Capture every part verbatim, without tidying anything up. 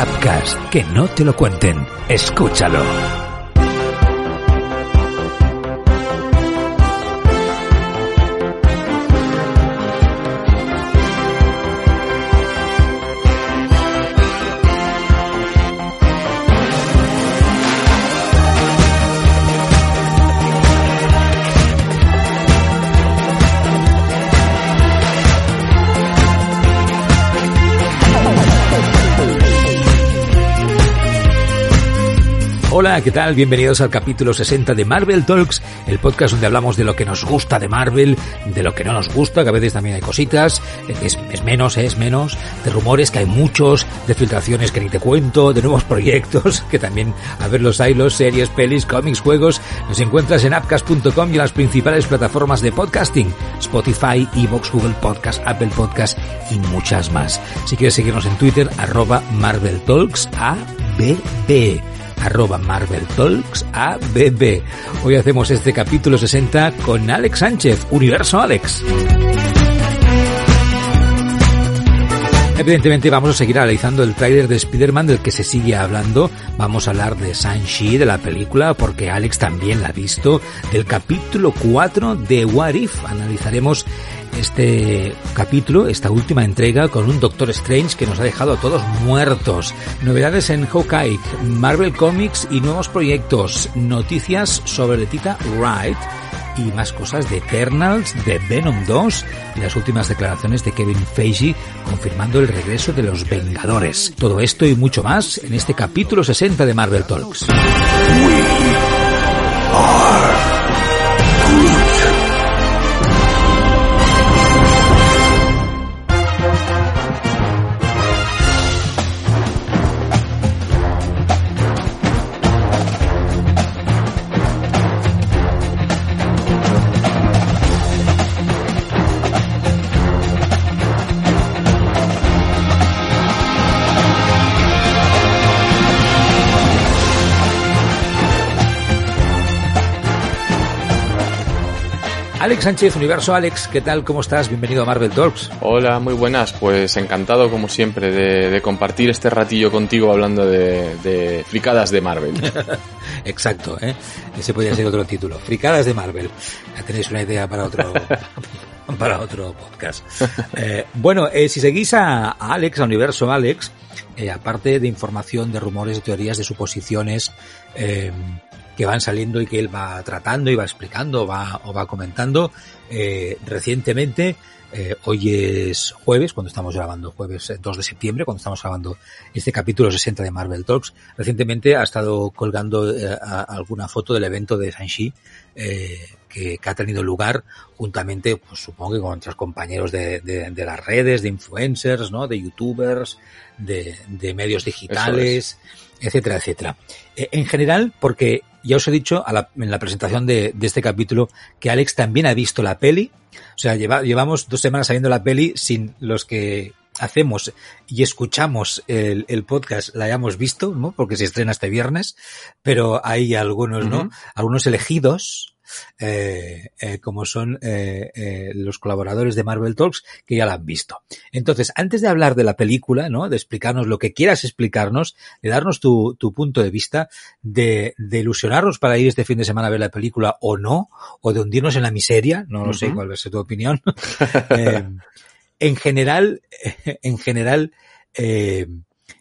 Appcast, que no te lo cuenten, escúchalo. Hola, ¿qué tal? Bienvenidos al capítulo sesenta de Marvel Talks, el podcast donde hablamos de lo que nos gusta de Marvel, de lo que no nos gusta, que a veces también hay cositas, es, es menos, ¿eh? es menos, de rumores, que hay muchos, de filtraciones que ni te cuento, de nuevos proyectos, que también, a ver, los hay, los series, pelis, cómics, juegos. Nos encuentras en appcast punto com y en las principales plataformas de podcasting, Spotify, iVoox, Google Podcast, Apple Podcast y muchas más. Si quieres seguirnos en Twitter, arroba Marvel Talks, A B B. Arroba Marvel Talks A B B. Hoy hacemos este capítulo sesenta con Alex Sánchez, Universo Alex. Evidentemente vamos a seguir analizando el tráiler de Spider-Man, del que se sigue hablando. Vamos a hablar de Shang-Chi, de la película, porque Alex también la ha visto, del capítulo cuatro de What If. Analizaremos este capítulo, esta última entrega, con un Doctor Strange que nos ha dejado a todos muertos. Novedades en Hawkeye, Marvel Comics y nuevos proyectos. Noticias sobre Letitia Wright y más cosas de Eternals, de Venom dos, y las últimas declaraciones de Kevin Feige confirmando el regreso de los Vengadores. Todo esto y mucho más en este capítulo sesenta de Marvel Talks. Alex Sánchez, Universo Alex, ¿qué tal? ¿Cómo estás? Bienvenido a Marvel Talks. Hola, muy buenas. Pues encantado, como siempre, de, de compartir este ratillo contigo hablando de, de fricadas de Marvel. Exacto, ¿eh? Ese podría ser otro título. Fricadas de Marvel. Ya tenéis una idea para otro... para otro podcast. Eh, bueno, eh, si seguís a, a Alex, a Universo Alex, eh, aparte de información, de rumores, de teorías, de suposiciones... Eh, que van saliendo y que él va tratando y va explicando va o va comentando. Eh, recientemente, eh, hoy es jueves, cuando estamos grabando, jueves dos de septiembre, cuando estamos grabando este capítulo sesenta de Marvel Talks, recientemente ha estado colgando eh, a, alguna foto del evento de Shang-Chi, eh, que, que ha tenido lugar juntamente, pues supongo que con otros compañeros de, de, de las redes, de influencers, ¿no? De youtubers, de, de medios digitales, etcétera, etcétera. Eh, en general, porque ya os he dicho a la, en la presentación de, de este capítulo que Alex también ha visto la peli. O sea, lleva, llevamos dos semanas saliendo la peli sin los que hacemos y escuchamos el, el podcast, la hayamos visto, ¿no? Porque se estrena este viernes, pero hay algunos, ¿no? Uh-huh. Algunos elegidos, eh, eh, como son eh, eh, los colaboradores de Marvel Talks, que ya la han visto. Entonces, antes de hablar de la película, ¿no? De explicarnos lo que quieras explicarnos, de darnos tu, tu punto de vista, de, de ilusionarnos para ir este fin de semana a ver la película o no, o de hundirnos en la miseria, no lo uh-huh. sé, cuál va a ser tu opinión. eh, en general, en general, eh,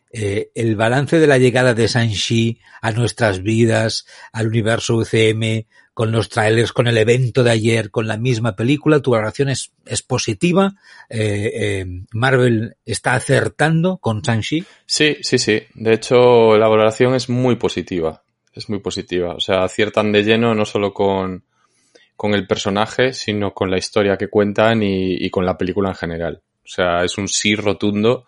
Eh, el balance de la llegada de Shang-Chi a nuestras vidas, al universo U C M, con los trailers, con el evento de ayer, con la misma película, tu valoración es, es positiva. Eh, eh, Marvel está acertando con Shang-Chi. Sí, sí, sí. De hecho, la valoración es muy positiva. Es muy positiva. O sea, aciertan de lleno no solo con, con el personaje, sino con la historia que cuentan y, y con la película en general. O sea, es un sí rotundo.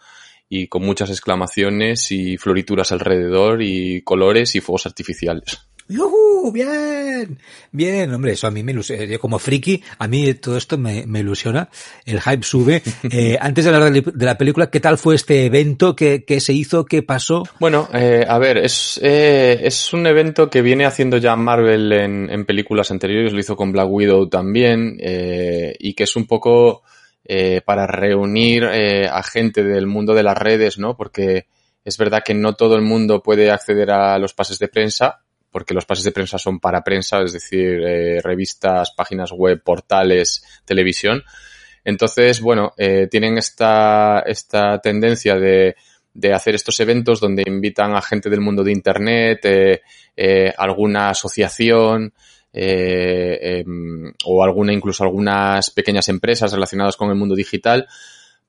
Y con muchas exclamaciones y florituras alrededor y colores y fuegos artificiales. ¡Yuhu! ¡Bien! Bien, hombre, eso a mí me ilusiona. Yo como friki, a mí todo esto me, me ilusiona. El hype sube. Eh, antes de hablar de la película, ¿qué tal fue este evento? ¿Qué, qué se hizo? ¿Qué pasó? Bueno, eh, a ver, es, eh, es un evento que viene haciendo ya Marvel en, en películas anteriores. Lo hizo con Black Widow también. Eh, y que es un poco... Eh, para reunir eh, a gente del mundo de las redes, ¿no? Porque Es verdad que no todo el mundo puede acceder a los pases de prensa, porque los pases de prensa son para prensa, es decir, eh, revistas, páginas web, portales, televisión. Entonces, bueno, eh, tienen esta, esta tendencia de, de hacer estos eventos donde invitan a gente del mundo de Internet, eh, eh, alguna asociación eh, eh, o alguna incluso algunas pequeñas empresas relacionadas con el mundo digital,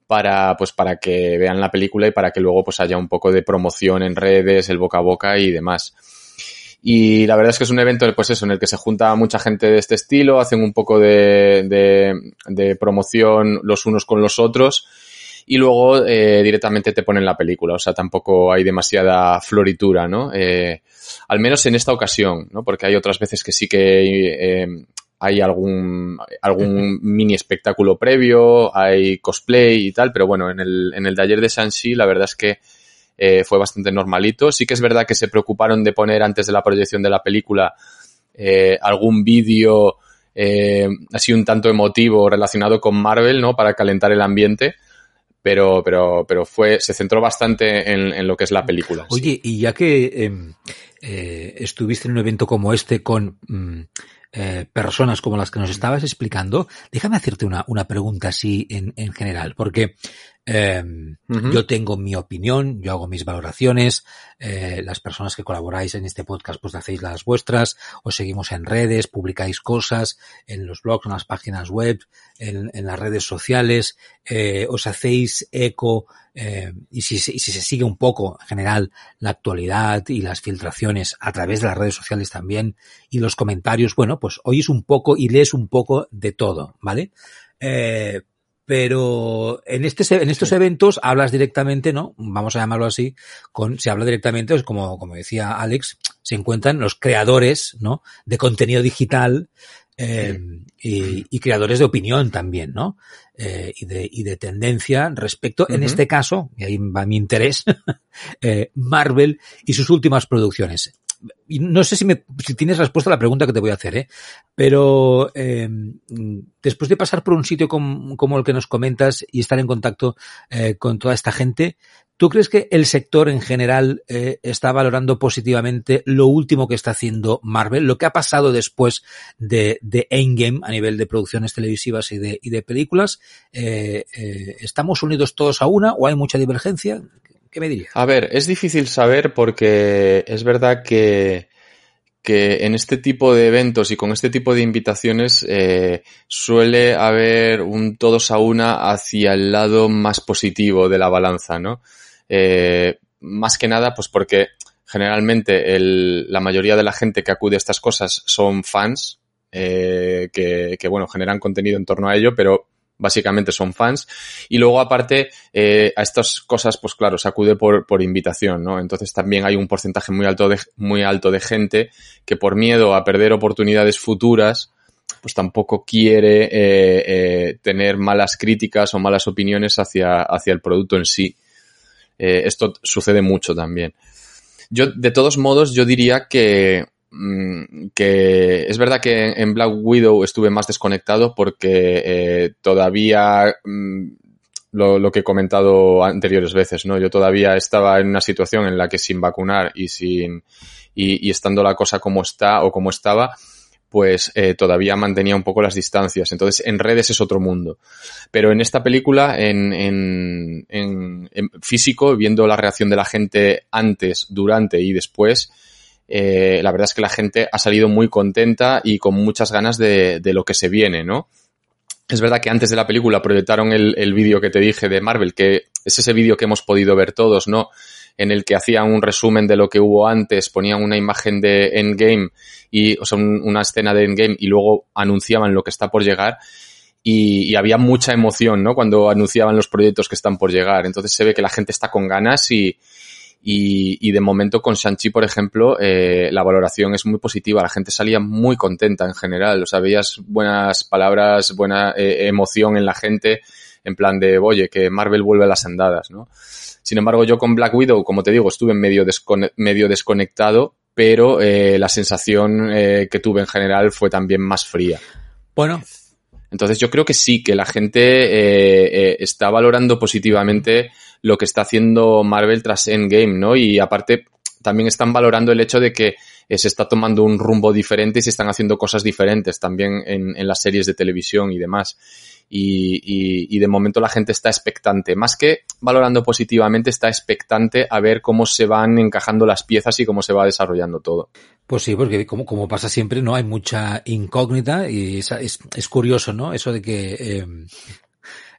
para pues para que vean la película y para que luego pues haya un poco de promoción en redes, el boca a boca y demás. Y la verdad es que es un evento, pues eso, en el que se junta mucha gente de este estilo, hacen un poco de, de, de promoción los unos con los otros y luego eh, directamente te ponen la película. O sea, tampoco hay demasiada floritura, ¿no? Eh, al menos en esta ocasión, ¿no? Porque hay otras veces que sí que eh, hay algún algún mini espectáculo previo, hay cosplay y tal, pero bueno, en el, en el de ayer de Shang-Chi la verdad es que Eh, fue bastante normalito. Sí que es verdad que se preocuparon de poner antes de la proyección de la película eh, algún vídeo eh, así un tanto emotivo relacionado con Marvel, ¿no? Para calentar el ambiente, pero pero pero fue se centró bastante en, en lo que es la película. Oye, sí. Y ya que eh, eh, estuviste en un evento como este con mm, eh, personas como las que nos estabas explicando, déjame hacerte una, una pregunta así en, en general, porque... Eh, uh-huh. Yo tengo mi opinión, yo hago mis valoraciones, eh, las personas que colaboráis en este podcast pues hacéis las vuestras, os seguimos en redes, publicáis cosas en los blogs, en las páginas web, en, en las redes sociales, eh, os hacéis eco eh, y, si, y si se sigue un poco en general la actualidad y las filtraciones a través de las redes sociales también y los comentarios, bueno, pues oís un poco y lees un poco de todo, ¿vale? Eh, Pero en este en estos sí. eventos hablas directamente, ¿no? Vamos a llamarlo así, con se habla directamente, pues como, como decía Alex, se encuentran los creadores, ¿no? De contenido digital eh, sí. y, y creadores de opinión también, ¿no? Eh, y, de, y de tendencia respecto, uh-huh. en este caso, y ahí va mi interés, eh, Marvel y sus últimas producciones. Y no sé si me si tienes respuesta a la pregunta que te voy a hacer, ¿eh? Pero eh, después de pasar por un sitio com, como el que nos comentas y estar en contacto eh, con toda esta gente, ¿tú crees que el sector en general eh, está valorando positivamente lo último que está haciendo Marvel? Lo que ha pasado después de, de Endgame a nivel de producciones televisivas y de, y de películas, eh, eh, ¿estamos unidos todos a una o hay mucha divergencia? ¿Qué me dirías? A ver, es difícil saber porque es verdad que, que en este tipo de eventos y con este tipo de invitaciones eh, suele haber un todos a una hacia el lado más positivo de la balanza, ¿no? Eh, más que nada, pues porque generalmente el, la mayoría de la gente que acude a estas cosas son fans eh, que, que, bueno, generan contenido en torno a ello, pero básicamente son fans. Y luego, aparte, eh, a estas cosas, pues claro, se acude por, por invitación, ¿no? Entonces también hay un porcentaje muy alto de, muy alto de gente que por miedo a perder oportunidades futuras, pues tampoco quiere eh, eh, tener malas críticas o malas opiniones hacia, hacia el producto en sí. Eh, esto sucede mucho también. Yo, de todos modos, yo diría que que es verdad que en Black Widow estuve más desconectado porque eh, todavía mmm, lo, lo que he comentado anteriores veces, ¿no? Yo todavía estaba en una situación en la que sin vacunar y sin y, y estando la cosa como está o como estaba, pues eh, todavía mantenía un poco las distancias. Entonces, en redes es otro mundo. Pero en esta película, en, en, en, en físico, viendo la reacción de la gente antes, durante y después, Eh, la verdad es que la gente ha salido muy contenta y con muchas ganas de, de lo que se viene, ¿no? Es verdad que antes de la película proyectaron el, el vídeo que te dije de Marvel, que es ese vídeo que hemos podido ver todos, ¿no? En el que hacían un resumen de lo que hubo antes, ponían una imagen de Endgame, y, o sea, un, una escena de Endgame y luego anunciaban lo que está por llegar. Y, y había mucha emoción, ¿no? Cuando anunciaban los proyectos que están por llegar. Entonces se ve que la gente está con ganas y... Y, y de momento con Shang-Chi, por ejemplo, eh, la valoración es muy positiva. La gente salía muy contenta en general. O sea, veías buenas palabras, buena eh, emoción en la gente, en plan de, oye, que Marvel vuelve a las andadas, ¿no? Sin embargo, yo con Black Widow, como te digo, estuve medio, descone- medio desconectado, pero eh, la sensación eh, que tuve en general fue también más fría. Bueno. Entonces yo creo que sí, que la gente eh, eh, está valorando positivamente lo que está haciendo Marvel tras Endgame, ¿no? Y aparte también están valorando el hecho de que se está tomando un rumbo diferente y se están haciendo cosas diferentes también en, en las series de televisión y demás. Y, y, y de momento la gente está expectante, más que valorando positivamente, está expectante a ver cómo se van encajando las piezas y cómo se va desarrollando todo. Pues sí, porque como, como pasa siempre, ¿no? Hay mucha incógnita y es, es, es curioso, ¿no? Eso de que... Eh...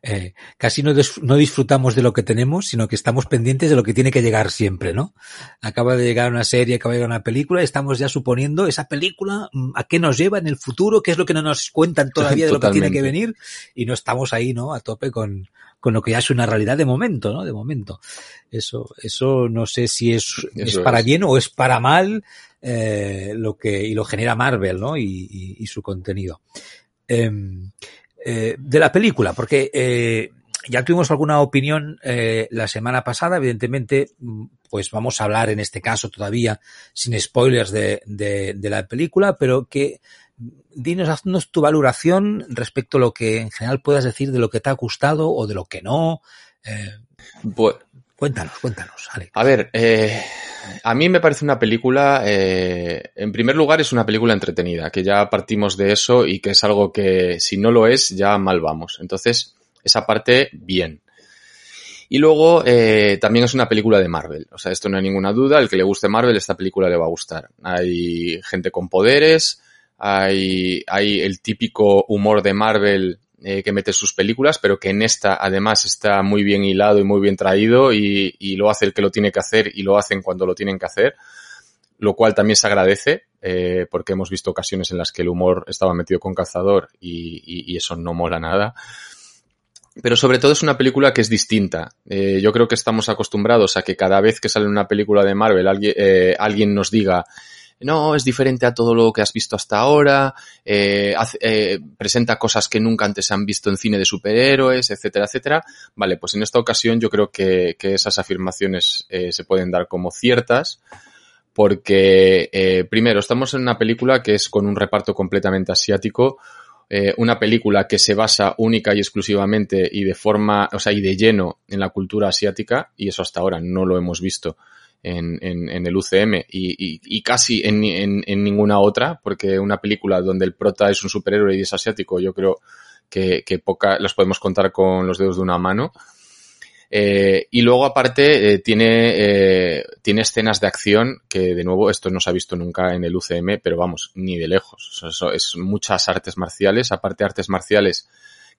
Eh, casi no, des- no disfrutamos de lo que tenemos, sino que estamos pendientes de lo que tiene que llegar siempre, ¿no? Acaba de llegar una serie, acaba de llegar una película, estamos ya suponiendo esa película, a qué nos lleva en el futuro, qué es lo que no nos cuentan todavía de lo que tiene que venir, y no estamos ahí, ¿no? A tope con, con lo que ya es una realidad de momento, ¿no? De momento. Eso, eso no sé si es, es para es. bien o es para mal, eh, lo que, y lo genera Marvel, ¿no? Y, y, y su contenido. Eh, Eh, de la película, porque eh, ya tuvimos alguna opinión eh, la semana pasada, evidentemente, pues vamos a hablar en este caso todavía sin spoilers de, de, de la película, pero que dinos, haznos tu valoración respecto a lo que en general puedas decir de lo que te ha gustado o de lo que no. Eh, pues, cuéntanos, cuéntanos, Alex. A ver, eh, a mí me parece una película, eh, en primer lugar es una película entretenida, que ya partimos de eso y que es algo que si no lo es ya mal vamos. Entonces, esa parte, bien. Y luego eh, también es una película de Marvel, o sea, esto no hay ninguna duda, el que le guste Marvel esta película le va a gustar. Hay gente con poderes, hay, hay el típico humor de Marvel que mete sus películas, pero que en esta además está muy bien hilado y muy bien traído y, y lo hace el que lo tiene que hacer y lo hacen cuando lo tienen que hacer, lo cual también se agradece eh, porque hemos visto ocasiones en las que el humor estaba metido con calzador y, y, y eso no mola nada. Pero sobre todo es una película que es distinta. Eh, yo creo que estamos acostumbrados a que cada vez que sale una película de Marvel alguien, eh, alguien nos diga no, es diferente a todo lo que has visto hasta ahora, eh, hace, eh, presenta cosas que nunca antes se han visto en cine de superhéroes, etcétera, etcétera. Vale, pues en esta ocasión yo creo que, que esas afirmaciones eh, se pueden dar como ciertas, porque eh, primero, estamos en una película que es con un reparto completamente asiático, eh, una película que se basa única y exclusivamente y de forma, o sea, y de lleno en la cultura asiática, y eso hasta ahora no lo hemos visto En, en, en el U C M y, y, y casi en, en, en ninguna otra, porque una película donde el prota es un superhéroe y es asiático, yo creo que, que poca, las podemos contar con los dedos de una mano. Eh, y luego, aparte, eh, tiene, eh, tiene escenas de acción que, de nuevo, esto no se ha visto nunca en el U C M, pero vamos, ni de lejos. Eso es muchas artes marciales, aparte artes marciales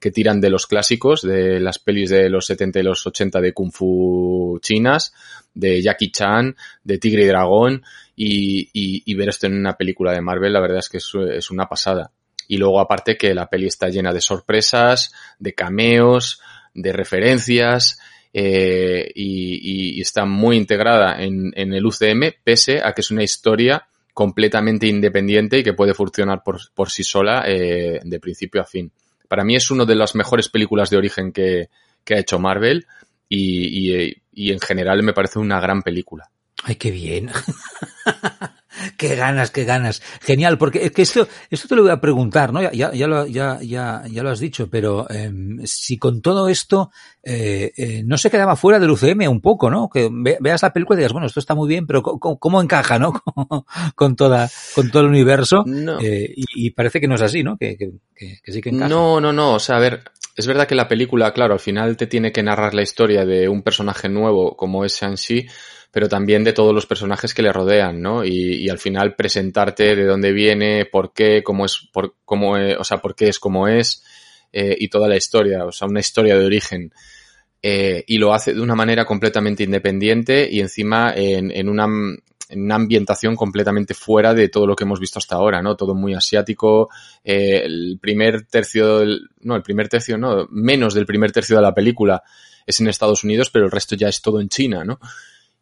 que tiran de los clásicos, de las pelis de los setenta y los ochenta de Kung Fu chinas, de Jackie Chan, de Tigre y Dragón, y, y, y ver esto en una película de Marvel, la verdad es que es, es una pasada. Y luego, aparte, que la peli está llena de sorpresas, de cameos, de referencias, eh, y, y, y está muy integrada en, en el U C M, pese a que es una historia completamente independiente y que puede funcionar por, por sí sola eh, de principio a fin. Para mí es una de las mejores películas de origen que, que ha hecho Marvel y, y, y en general me parece una gran película. ¡Ay, qué bien! ¡Qué ganas, qué ganas! Genial, porque es que esto, esto te lo voy a preguntar, ¿no? Ya, ya, ya, lo, ya, ya, ya lo has dicho, pero eh, si con todo esto eh, eh, no se quedaba fuera del U C M un poco, ¿no? Que ve, veas la película y digas, bueno, esto está muy bien, pero ¿cómo, cómo encaja, no? con, toda, con todo el universo. No. Eh, y, y parece que no es así, ¿no? Que, que, que, que sí que encaja. No, no, no. O sea, a ver, es verdad que la película, claro, al final te tiene que narrar la historia de un personaje nuevo como es Shang-Chi, pero también de todos los personajes que le rodean, ¿no? Y, y al final presentarte de dónde viene, por qué, cómo es, por cómo es, o sea, por qué es como es, eh, y toda la historia, o sea, una historia de origen. Eh, y lo hace de una manera completamente independiente y encima en, en una en una ambientación completamente fuera de todo lo que hemos visto hasta ahora, ¿no? Todo muy asiático, eh, el primer tercio, del, no, el primer tercio, no, menos del primer tercio de la película es en Estados Unidos, pero el resto ya es todo en China, ¿no?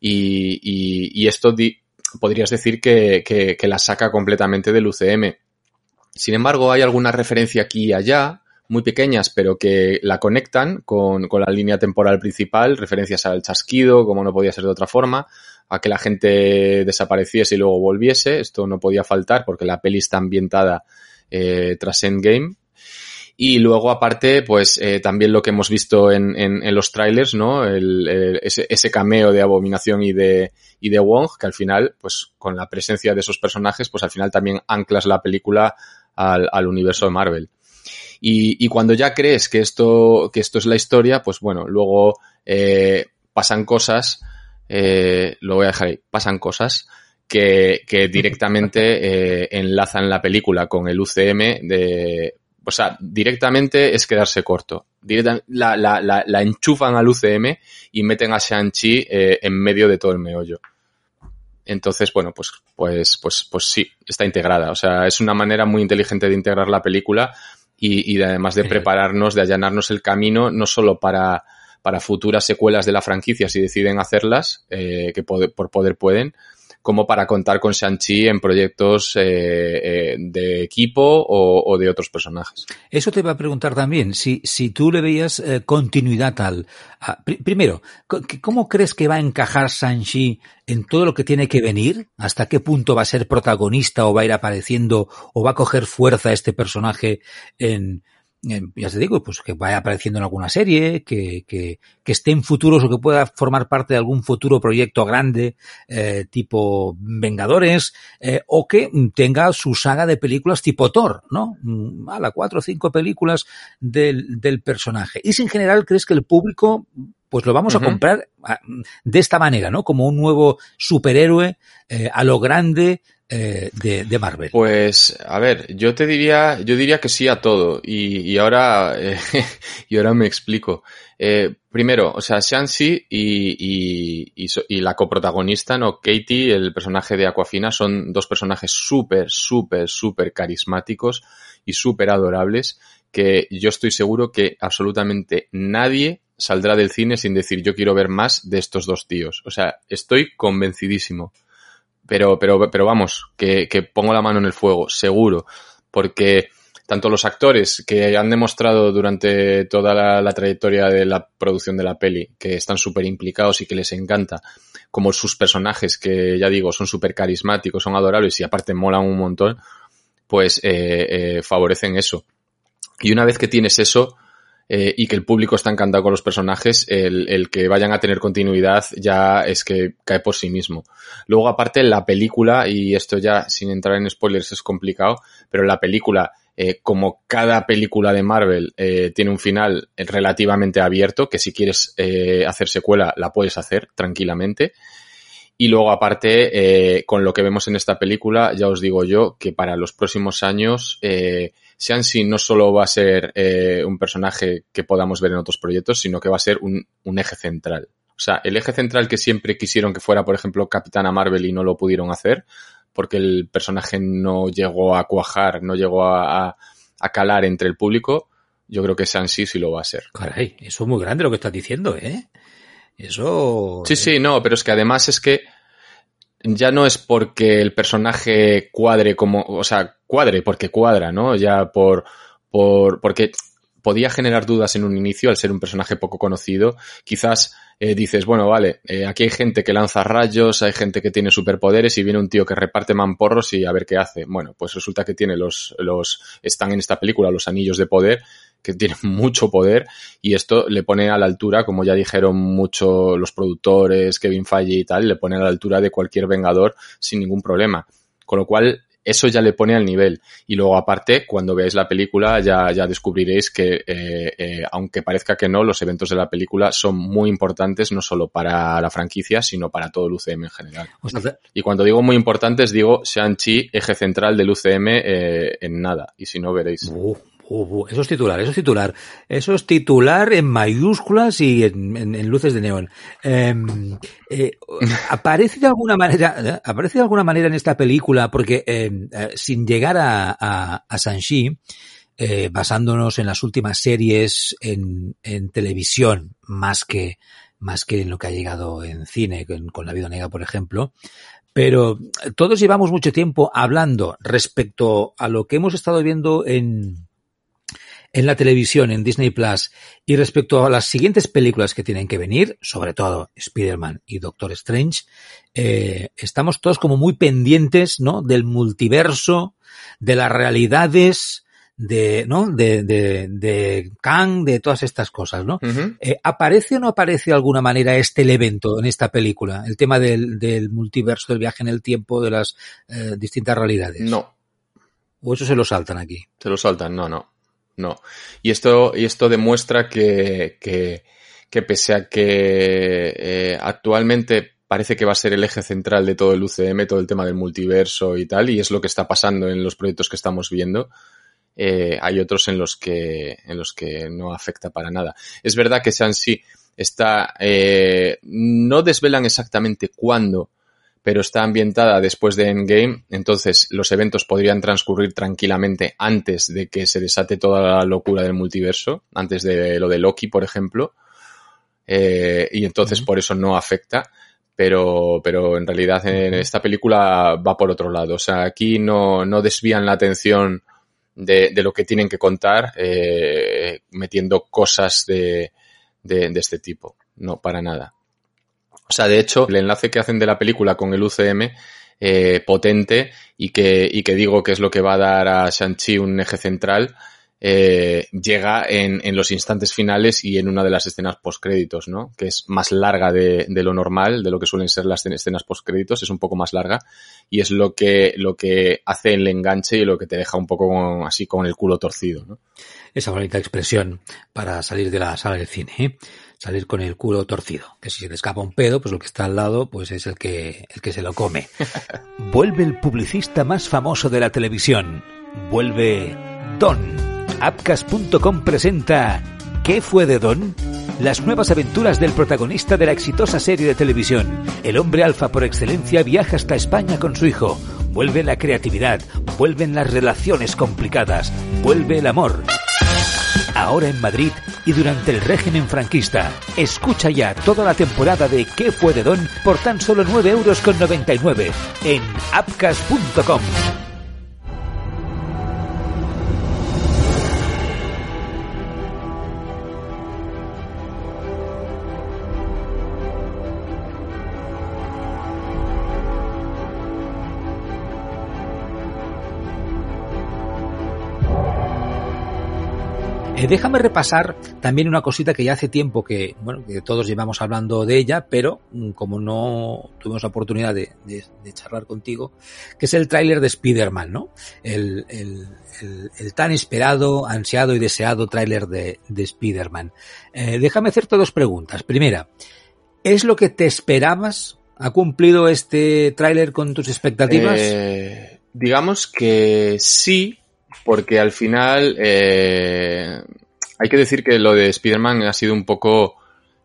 Y, y, y esto di, podrías decir que, que, que la saca completamente del U C M. Sin embargo, hay alguna referencia aquí y allá, muy pequeñas, pero que la conectan con, con la línea temporal principal, referencias al chasquido, como no podía ser de otra forma, a que la gente desapareciese y luego volviese. Esto no podía faltar porque la peli está ambientada eh, tras Endgame. Y luego, aparte, pues eh, también lo que hemos visto en, en, en los trailers, ¿no? El, el, ese, ese cameo de Abominación y de, y de Wong, que al final, pues con la presencia de esos personajes, pues al final también anclas la película al, al universo de Marvel. Y, y cuando ya crees que esto, que esto es la historia, pues bueno, luego eh, pasan cosas, eh, lo voy a dejar ahí, pasan cosas que, que directamente eh, enlazan la película con el U C M de... O sea, directamente es quedarse corto. Directa, la, la, la, la enchufan al U C M y meten a Shang-Chi eh, en medio de todo el meollo. Entonces, bueno, pues, pues, pues, pues sí, está integrada. O sea, es una manera muy inteligente de integrar la película y, y de, además de prepararnos, de allanarnos el camino, no solo para, para futuras secuelas de la franquicia, si deciden hacerlas, eh, que poder, por poder pueden, como para contar con Shang-Chi en proyectos eh, eh, de equipo o, o de otros personajes. Eso te va a preguntar también, si, si tú le veías eh, continuidad tal. A, pr- primero, ¿cómo crees que va a encajar Shang-Chi en todo lo que tiene que venir? ¿Hasta qué punto va a ser protagonista o va a ir apareciendo o va a coger fuerza este personaje en... Ya te digo, pues que vaya apareciendo en alguna serie, que, que, que esté en futuros o que pueda formar parte de algún futuro proyecto grande, eh, tipo Vengadores, eh, o que tenga su saga de películas tipo Thor, ¿no? A la cuatro o cinco películas del, del personaje. Y si en general crees que el público, pues lo vamos uh-huh. a comprar de esta manera, ¿no? Como un nuevo superhéroe eh, a lo grande, Eh, de, de Marvel. Pues, a ver, yo te diría, yo diría que sí a todo. Y, y ahora, eh, y ahora me explico. Eh, primero, o sea, Shang-Chi y, y, y, y la coprotagonista, ¿no? Katy, el personaje de Aquafina, son dos personajes súper, súper, súper carismáticos y súper adorables que yo estoy seguro que absolutamente nadie saldrá del cine sin decir yo quiero ver más de estos dos tíos. O sea, estoy convencidísimo. Pero, pero, pero vamos, que, que pongo la mano en el fuego, seguro, porque tanto los actores que han demostrado durante toda la, la trayectoria de la producción de la peli, que están súper implicados y que les encanta, como sus personajes, que ya digo, son súper carismáticos, son adorables y aparte molan un montón, pues eh, eh, favorecen eso. Y una vez que tienes eso... Eh, y que el público está encantado con los personajes, el, el que vayan a tener continuidad ya es que cae por sí mismo. Luego, aparte, la película, y esto ya sin entrar en spoilers es complicado, pero la película, eh, como cada película de Marvel, eh, tiene un final relativamente abierto, que si quieres eh, hacer secuela la puedes hacer tranquilamente. Y luego, aparte, eh, con lo que vemos en esta película, ya os digo yo que para los próximos años... Eh, Shang-Chi no solo va a ser eh, un personaje que podamos ver en otros proyectos, sino que va a ser un, un eje central. O sea, el eje central que siempre quisieron que fuera, por ejemplo, Capitana Marvel y no lo pudieron hacer porque el personaje no llegó a cuajar, no llegó a, a, a calar entre el público, yo creo que Shang-Chi sí lo va a ser. Caray, eso es muy grande lo que estás diciendo, ¿eh? Eso... Sí, sí, no, pero es que además es que ya no es porque el personaje cuadre como, o sea, cuadre porque cuadra, ¿no? Ya por, por, porque podía generar dudas en un inicio al ser un personaje poco conocido. Quizás eh, dices, bueno, vale, eh, aquí hay gente que lanza rayos, hay gente que tiene superpoderes y viene un tío que reparte mamporros y a ver qué hace. Bueno, pues resulta que tiene los, los, están en esta película los anillos de poder, que tienen mucho poder y esto le pone a la altura, como ya dijeron mucho los productores, Kevin Feige y tal, le pone a la altura de cualquier vengador sin ningún problema. Con lo cual, eso ya le pone al nivel. Y luego, aparte, cuando veáis la película ya, ya descubriréis que, eh, eh, aunque parezca que no, los eventos de la película son muy importantes, no solo para la franquicia, sino para todo el U C M en general. O sea, y cuando digo muy importantes, digo Shang-Chi, eje central del U C M eh, en nada. Y si no, veréis... Uh. Uh, eso es titular, eso es titular. Eso es titular en mayúsculas y en, en, en luces de neón. Eh, eh, aparece de alguna manera, eh, aparece de alguna manera en esta película, porque eh, eh, sin llegar a, a, a Shang-Chi, eh, basándonos en las últimas series en, en televisión, más que, más que en lo que ha llegado en cine, con, con La vida negra, por ejemplo. Pero todos llevamos mucho tiempo hablando respecto a lo que hemos estado viendo en en la televisión, en Disney Plus, y respecto a las siguientes películas que tienen que venir, sobre todo Spider-Man y Doctor Strange, eh, estamos todos como muy pendientes, ¿no? Del multiverso, de las realidades, de, ¿no? De, de, de Kang, de todas estas cosas, ¿no? Uh-huh. Eh, ¿aparece o no aparece de alguna manera este elemento en esta película? El tema del, del multiverso, del viaje en el tiempo, de las eh, distintas realidades. No. ¿O eso se lo saltan aquí? Se lo saltan, no, no. No. Y esto, y esto demuestra que, que, que pese a que eh, actualmente parece que va a ser el eje central de todo el U C M, todo el tema del multiverso y tal, y es lo que está pasando en los proyectos que estamos viendo. Eh, hay otros en los que en los que no afecta para nada. Es verdad que Shang-Chi está, eh, no desvelan exactamente cuándo, pero está ambientada después de Endgame, entonces los eventos podrían transcurrir tranquilamente antes de que se desate toda la locura del multiverso, antes de lo de Loki, por ejemplo, eh, y entonces por eso no afecta, pero pero en realidad en esta película va por otro lado, o sea, aquí no, no desvían la atención de, de lo que tienen que contar eh, metiendo cosas de, de, de este tipo, no, para nada. O sea, de hecho, el enlace que hacen de la película con el U C M, eh, potente, y que, y que digo que es lo que va a dar a Shang-Chi un eje central, eh, llega en, en los instantes finales y en una de las escenas postcréditos, ¿no? Que es más larga de, de lo normal, de lo que suelen ser las escenas postcréditos, es un poco más larga, y es lo que, lo que hace el enganche y lo que te deja un poco con, así con el culo torcido, ¿no? Esa bonita expresión para salir de la sala del cine, ¿eh? Salir con el culo torcido, que si se te escapa un pedo, pues lo que está al lado, pues es el que, el que se lo come. Vuelve el publicista más famoso de la televisión. Vuelve Don. appcast punto com presenta ¿Qué fue de Don? Las nuevas aventuras del protagonista de la exitosa serie de televisión. El hombre alfa por excelencia viaja hasta España con su hijo. Vuelve la creatividad, vuelven las relaciones complicadas, vuelve el amor. Ahora en Madrid y durante el régimen franquista. Escucha ya toda la temporada de ¿Qué fue de Don? Por tan solo nueve euros con noventa y nueve en appcast punto com. Eh, déjame repasar también una cosita que ya hace tiempo que, bueno, que todos llevamos hablando de ella, pero como no tuvimos la oportunidad de, de, de charlar contigo, que es el tráiler de Spider-Man, ¿no? El, el, el, el tan esperado, ansiado y deseado tráiler de, de Spider-Man. Eh, déjame hacerte dos preguntas. Primera, ¿es lo que te esperabas? ¿Ha cumplido este tráiler con tus expectativas? Eh, digamos que sí. Porque al final eh, hay que decir que lo de Spider-Man ha sido un poco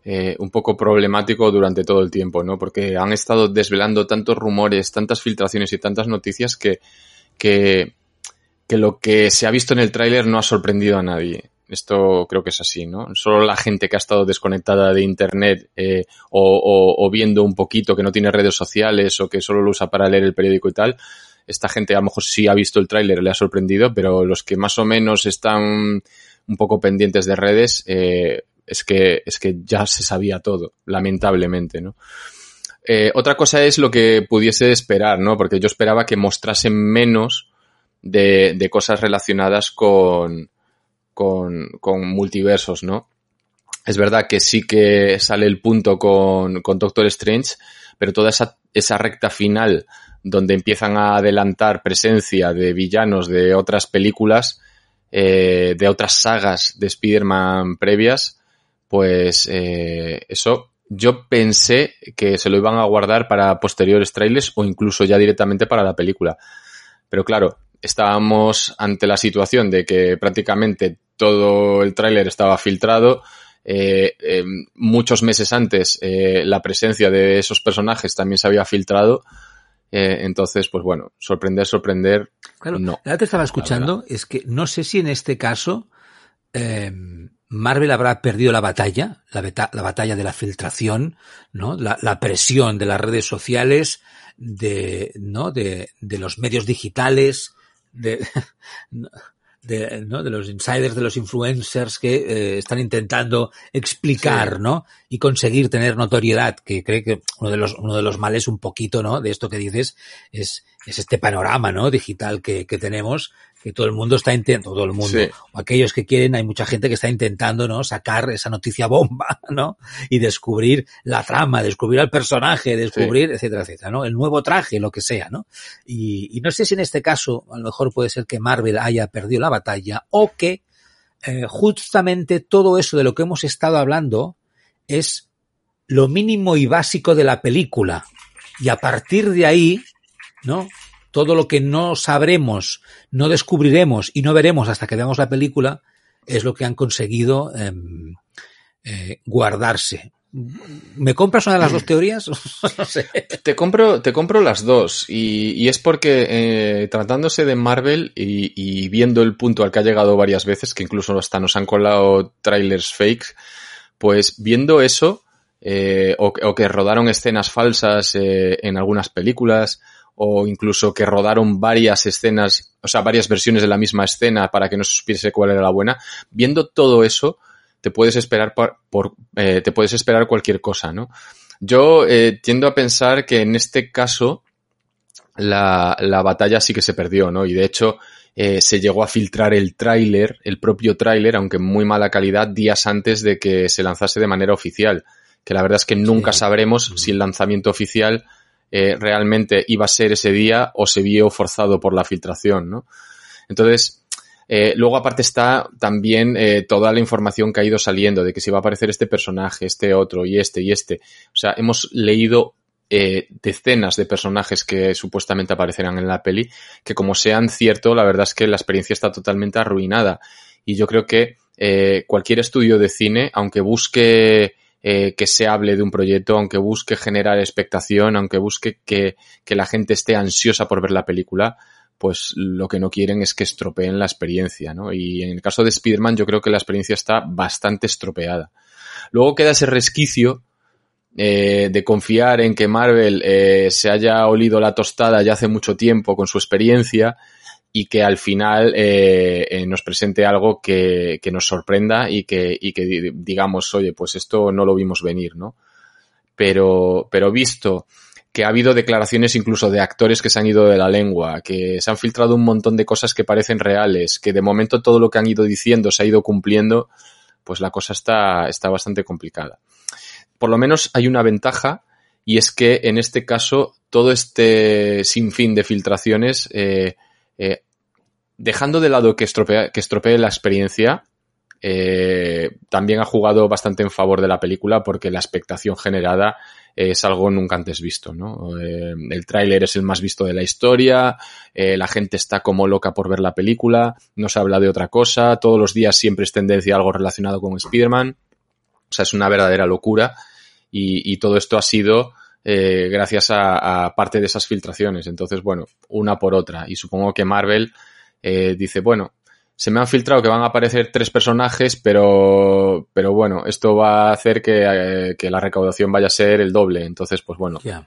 eh, un poco problemático durante todo el tiempo, ¿no? Porque han estado desvelando tantos rumores, tantas filtraciones y tantas noticias que, que, que lo que se ha visto en el tráiler no ha sorprendido a nadie. Esto creo que es así, ¿no? Solo la gente que ha estado desconectada de internet eh, o, o, o viendo un poquito, que no tiene redes sociales o que solo lo usa para leer el periódico y tal. Esta gente a lo mejor sí ha visto el tráiler, le ha sorprendido, pero los que más o menos están un poco pendientes de redes, eh, es que es que ya se sabía todo, lamentablemente, ¿no? Eh, otra cosa es lo que pudiese esperar, ¿no? Porque yo esperaba que mostrasen menos de, de cosas relacionadas con, con, con multiversos, ¿no? Es verdad que sí que sale el punto con, con Doctor Strange, pero toda esa, esa recta final donde empiezan a adelantar presencia de villanos de otras películas, eh, de otras sagas de Spider-Man previas, pues eh, eso yo pensé que se lo iban a guardar para posteriores trailers o incluso ya directamente para la película. Pero claro, estábamos ante la situación de que prácticamente todo el tráiler estaba filtrado. Eh, eh, muchos meses antes eh, la presencia de esos personajes también se había filtrado. Eh, entonces, pues bueno, sorprender, sorprender, claro, no. La verdad, te estaba escuchando, es que no sé si en este caso eh, Marvel habrá perdido la batalla, la, beta, la batalla de la filtración, ¿no? La, la presión de las redes sociales, de, ¿no? De, de los medios digitales, de... De, ¿no? De los insiders, de los influencers que eh, están intentando explicar, sí, ¿no? Y conseguir tener notoriedad, que creo que uno de los, uno de los males un poquito, ¿no? De esto que dices es, es este panorama, ¿no? Digital que, que tenemos, que todo el mundo está intentando, todo el mundo, sí. o aquellos que quieren, hay mucha gente que está intentando, ¿no?, sacar esa noticia bomba, ¿no?, y descubrir la trama, descubrir al personaje, descubrir, sí. etcétera, etcétera, ¿no?, el nuevo traje, lo que sea, ¿no? Y, y no sé si en este caso, a lo mejor puede ser que Marvel haya perdido la batalla o que eh, justamente todo eso de lo que hemos estado hablando es lo mínimo y básico de la película. Y a partir de ahí, ¿no?, todo lo que no sabremos, no descubriremos y no veremos hasta que veamos la película es lo que han conseguido eh, eh, guardarse. ¿Me compras una de las dos teorías? No sé. Te compro, te compro las dos y, y es porque eh, tratándose de Marvel y, y viendo el punto al que ha llegado varias veces, que incluso hasta nos han colado trailers fake, pues viendo eso eh, o, o que rodaron escenas falsas eh, en algunas películas, o incluso que rodaron varias escenas, o sea, varias versiones de la misma escena para que no se supiese cuál era la buena. Viendo todo eso, te puedes esperar por, por eh, te puedes esperar cualquier cosa, ¿no? Yo eh, tiendo a pensar que en este caso la, la batalla sí que se perdió, ¿no? Y de hecho eh, se llegó a filtrar el tráiler, el propio tráiler, aunque en muy mala calidad, días antes de que se lanzase de manera oficial. Que la verdad es que nunca sí. sabremos mm. si el lanzamiento oficial Eh, realmente iba a ser ese día o se vio forzado por la filtración, ¿no? Entonces, eh, luego aparte está también eh, toda la información que ha ido saliendo de que si va a aparecer este personaje, este otro y este y este. O sea, hemos leído eh, decenas de personajes que supuestamente aparecerán en la peli, que como sean cierto, la verdad es que la experiencia está totalmente arruinada. Y yo creo que eh, cualquier estudio de cine, aunque busque Eh, que se hable de un proyecto, aunque busque generar expectación, aunque busque que, que la gente esté ansiosa por ver la película, pues lo que no quieren es que estropeen la experiencia, ¿no? Y en el caso de Spider-Man yo creo que la experiencia está bastante estropeada. Luego queda ese resquicio eh, de confiar en que Marvel eh, se haya olido la tostada ya hace mucho tiempo con su experiencia y que al final eh, eh, nos presente algo que, que nos sorprenda y que, y que digamos, oye, pues esto no lo vimos venir, ¿no? Pero, pero visto que ha habido declaraciones incluso de actores que se han ido de la lengua, que se han filtrado un montón de cosas que parecen reales, que de momento todo lo que han ido diciendo se ha ido cumpliendo, pues la cosa está, está bastante complicada. Por lo menos hay una ventaja, y es que en este caso todo este sinfín de filtraciones eh, eh, dejando de lado que estropee, que estropee la experiencia, eh, también ha jugado bastante en favor de la película porque la expectación generada es algo nunca antes visto, ¿no? Eh, el tráiler es el más visto de la historia, eh, la gente está como loca por ver la película, no se habla de otra cosa, todos los días siempre es tendencia a algo relacionado con Spider-Man, o sea, es una verdadera locura y, y todo esto ha sido Eh, gracias a, a parte de esas filtraciones. Entonces, bueno, una por otra. Y supongo que Marvel eh, dice, bueno, se me han filtrado que van a aparecer tres personajes, pero pero bueno, esto va a hacer que, eh, que la recaudación vaya a ser el doble. Entonces, pues bueno, yeah.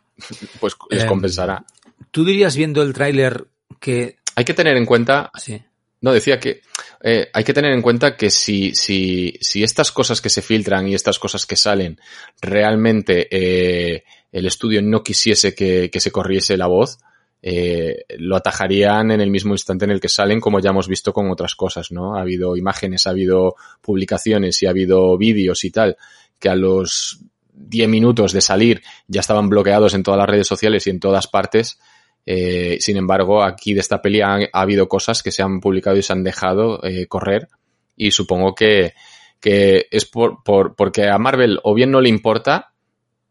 pues les compensará. Eh, ¿Tú dirías viendo el tráiler que...? Hay que tener en cuenta... Sí. No, decía que eh, hay que tener en cuenta que si, si, si estas cosas que se filtran y estas cosas que salen realmente eh, el estudio no quisiese que, que se corriese la voz, eh, lo atajarían en el mismo instante en el que salen, como ya hemos visto con otras cosas, ¿no? Ha habido imágenes, ha habido publicaciones y ha habido vídeos y tal, que a los diez minutos de salir ya estaban bloqueados en todas las redes sociales y en todas partes. Eh, sin embargo, aquí de esta peli ha, ha habido cosas que se han publicado y se han dejado eh, correr, y supongo que, que es por, por porque a Marvel o bien no le importa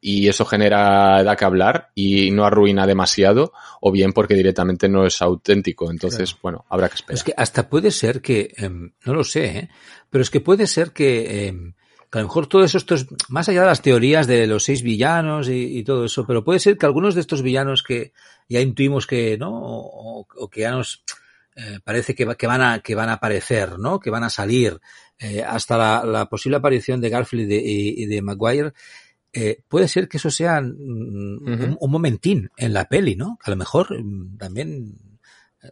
y eso genera, da que hablar y no arruina demasiado, o bien porque directamente no es auténtico. Entonces, claro. Bueno, habrá que esperar. Es que hasta puede ser que, eh, no lo sé, ¿eh? pero es que puede ser que... Eh, que a lo mejor todo eso, esto es más allá de las teorías de los seis villanos y, y todo eso, pero puede ser que algunos de estos villanos que ya intuimos que, ¿no? O, o, o que ya nos eh, parece que, va, que, van a, que van a aparecer, ¿no? Que van a salir, eh, hasta la, la posible aparición de Garfield y de, y, y de Maguire, eh, puede ser que eso sea mm, uh-huh. un, un momentín en la peli, ¿no? A lo mejor mm, también... Eh,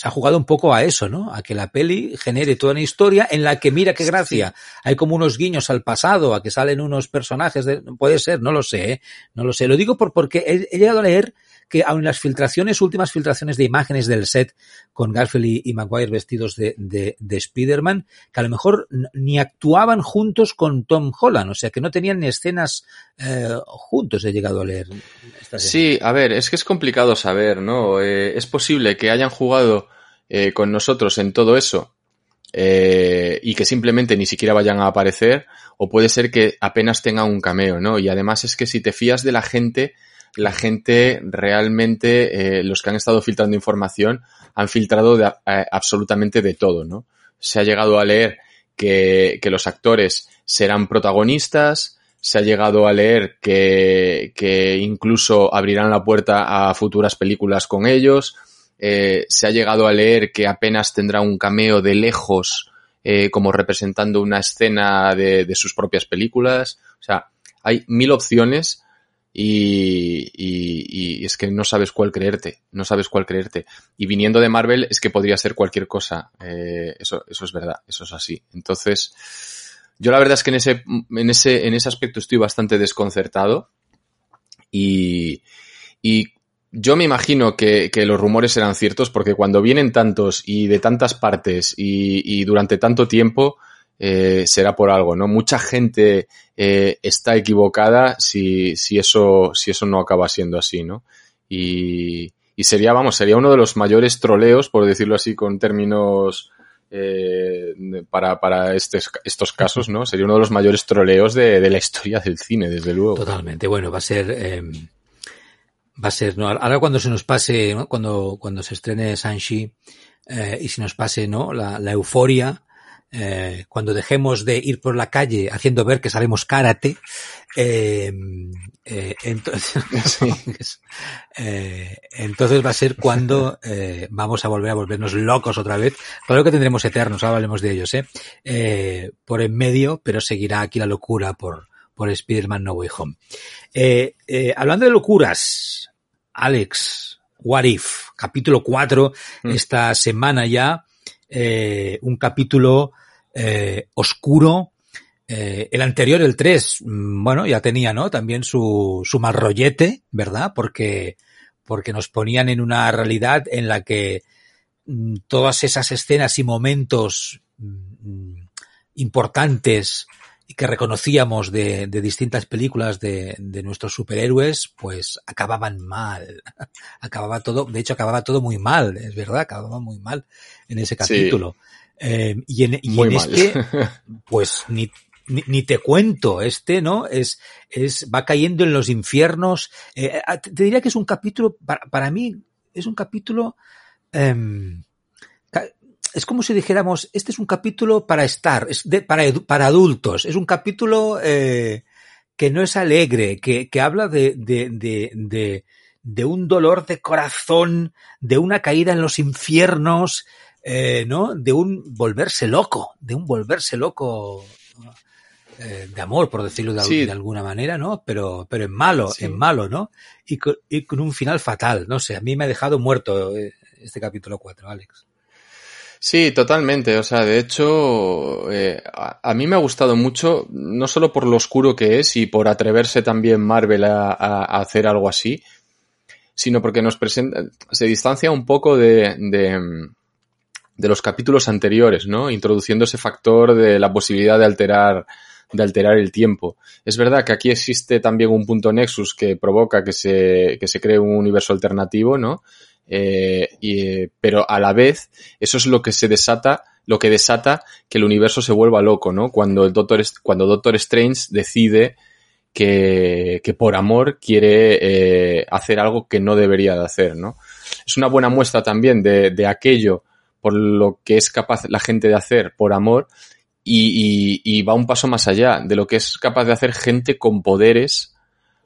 se ha jugado un poco a eso, ¿no? A que la peli genere toda una historia en la que, mira qué gracia, hay como unos guiños al pasado, a que salen unos personajes de... Puede ser, no lo sé, ¿eh? No lo sé. Lo digo por porque he, he llegado a leer que aun las filtraciones, últimas filtraciones de imágenes del set con Garfield y, y Maguire vestidos de, de, de Spider-Man, que a lo mejor ni actuaban juntos con Tom Holland, o sea que no tenían ni escenas eh, juntos, he llegado a leer. Sí, a ver, es que es complicado saber, ¿no? Eh, es posible que hayan jugado eh, con nosotros en todo eso Eh, y que simplemente ni siquiera vayan a aparecer, o puede ser que apenas tenga un cameo, ¿no? Y además es que si te fías de la gente, la gente realmente, eh, los que han estado filtrando información, han filtrado de, eh, absolutamente de todo, ¿no? Se ha llegado a leer que, que los actores serán protagonistas, se ha llegado a leer que, que incluso abrirán la puerta a futuras películas con ellos. Eh, se ha llegado a leer que apenas tendrá un cameo de lejos, eh, como representando una escena de, de sus propias películas. O sea, hay mil opciones y, y, y es que no sabes cuál creerte, no sabes cuál creerte. Y viniendo de Marvel es que podría ser cualquier cosa. Eh, eso, eso es verdad, eso es así. Entonces, yo la verdad es que en ese, en ese, en ese aspecto estoy bastante desconcertado y, y yo me imagino que, que los rumores serán ciertos, porque cuando vienen tantos y de tantas partes y, y durante tanto tiempo, eh, será por algo, ¿no? Mucha gente eh, está equivocada si, si eso, si eso no acaba siendo así, ¿no? Y, y sería, vamos, sería uno de los mayores troleos, por decirlo así, con términos eh, para, para estes, estos casos, ¿no? Sería uno de los mayores troleos de, de la historia del cine, desde luego. Totalmente. Bueno, va a ser... Eh... Va a ser, ¿no? Ahora cuando se nos pase, ¿no? Cuando, cuando se estrene Shang-Chi, eh, y se nos pase, ¿no? La, la euforia, eh, cuando dejemos de ir por la calle haciendo ver que sabemos karate, eh, eh, entonces, sí. eh, entonces va a ser cuando, eh, vamos a volver a volvernos locos otra vez. Claro que tendremos Eternos, ahora hablemos de ellos, eh, eh por en medio, pero seguirá aquí la locura por, por Spider-Man No Way Home. Eh, eh, hablando de locuras, Alex, What If, capítulo cuatro, mm. esta semana ya, eh, un capítulo eh, oscuro, eh, el anterior, el tres, bueno, ya tenía, ¿no? También su, su mal rollete, ¿verdad? Porque, porque nos ponían en una realidad en la que todas esas escenas y momentos importantes que reconocíamos de, de distintas películas de, de nuestros superhéroes, pues acababan mal. Acababa todo, de hecho acababa todo muy mal, es verdad, acababa muy mal en ese capítulo. Sí, eh, y en, y en este, pues ni, ni, ni te cuento, este, ¿no? Es, es, va cayendo en los infiernos. Eh, te diría que es un capítulo, para, para mí, es un capítulo, eh, es como si dijéramos, este es un capítulo para estar, es de, para, para adultos, es un capítulo eh, que no es alegre, que, que habla de, de, de, de, de un dolor de corazón, de una caída en los infiernos, eh, ¿no? De un volverse loco, de un volverse loco eh, de amor, por decirlo de, sí. de alguna manera, ¿no? Pero, pero en malo, sí. en malo, ¿no? Y con, y con un final fatal, no sé, a mí me ha dejado muerto este capítulo cuatro, Alex. Sí, totalmente. O sea, de hecho, eh, a, a mí me ha gustado mucho, no solo por lo oscuro que es y por atreverse también Marvel a, a, a hacer algo así, sino porque nos presenta, se distancia un poco de, de, de los capítulos anteriores, ¿no? Introduciendo ese factor de la posibilidad de alterar, de alterar el tiempo. Es verdad que aquí existe también un punto nexus que provoca que se, que se cree un universo alternativo, ¿no? Eh, y, eh, pero a la vez eso es lo que se desata, lo que desata que el universo se vuelva loco, ¿no? Cuando el Doctor, cuando Doctor Strange decide que, que por amor quiere eh, hacer algo que no debería de hacer, ¿no? Es una buena muestra también de, de aquello por lo que es capaz la gente de hacer por amor y, y, y va un paso más allá de lo que es capaz de hacer gente con poderes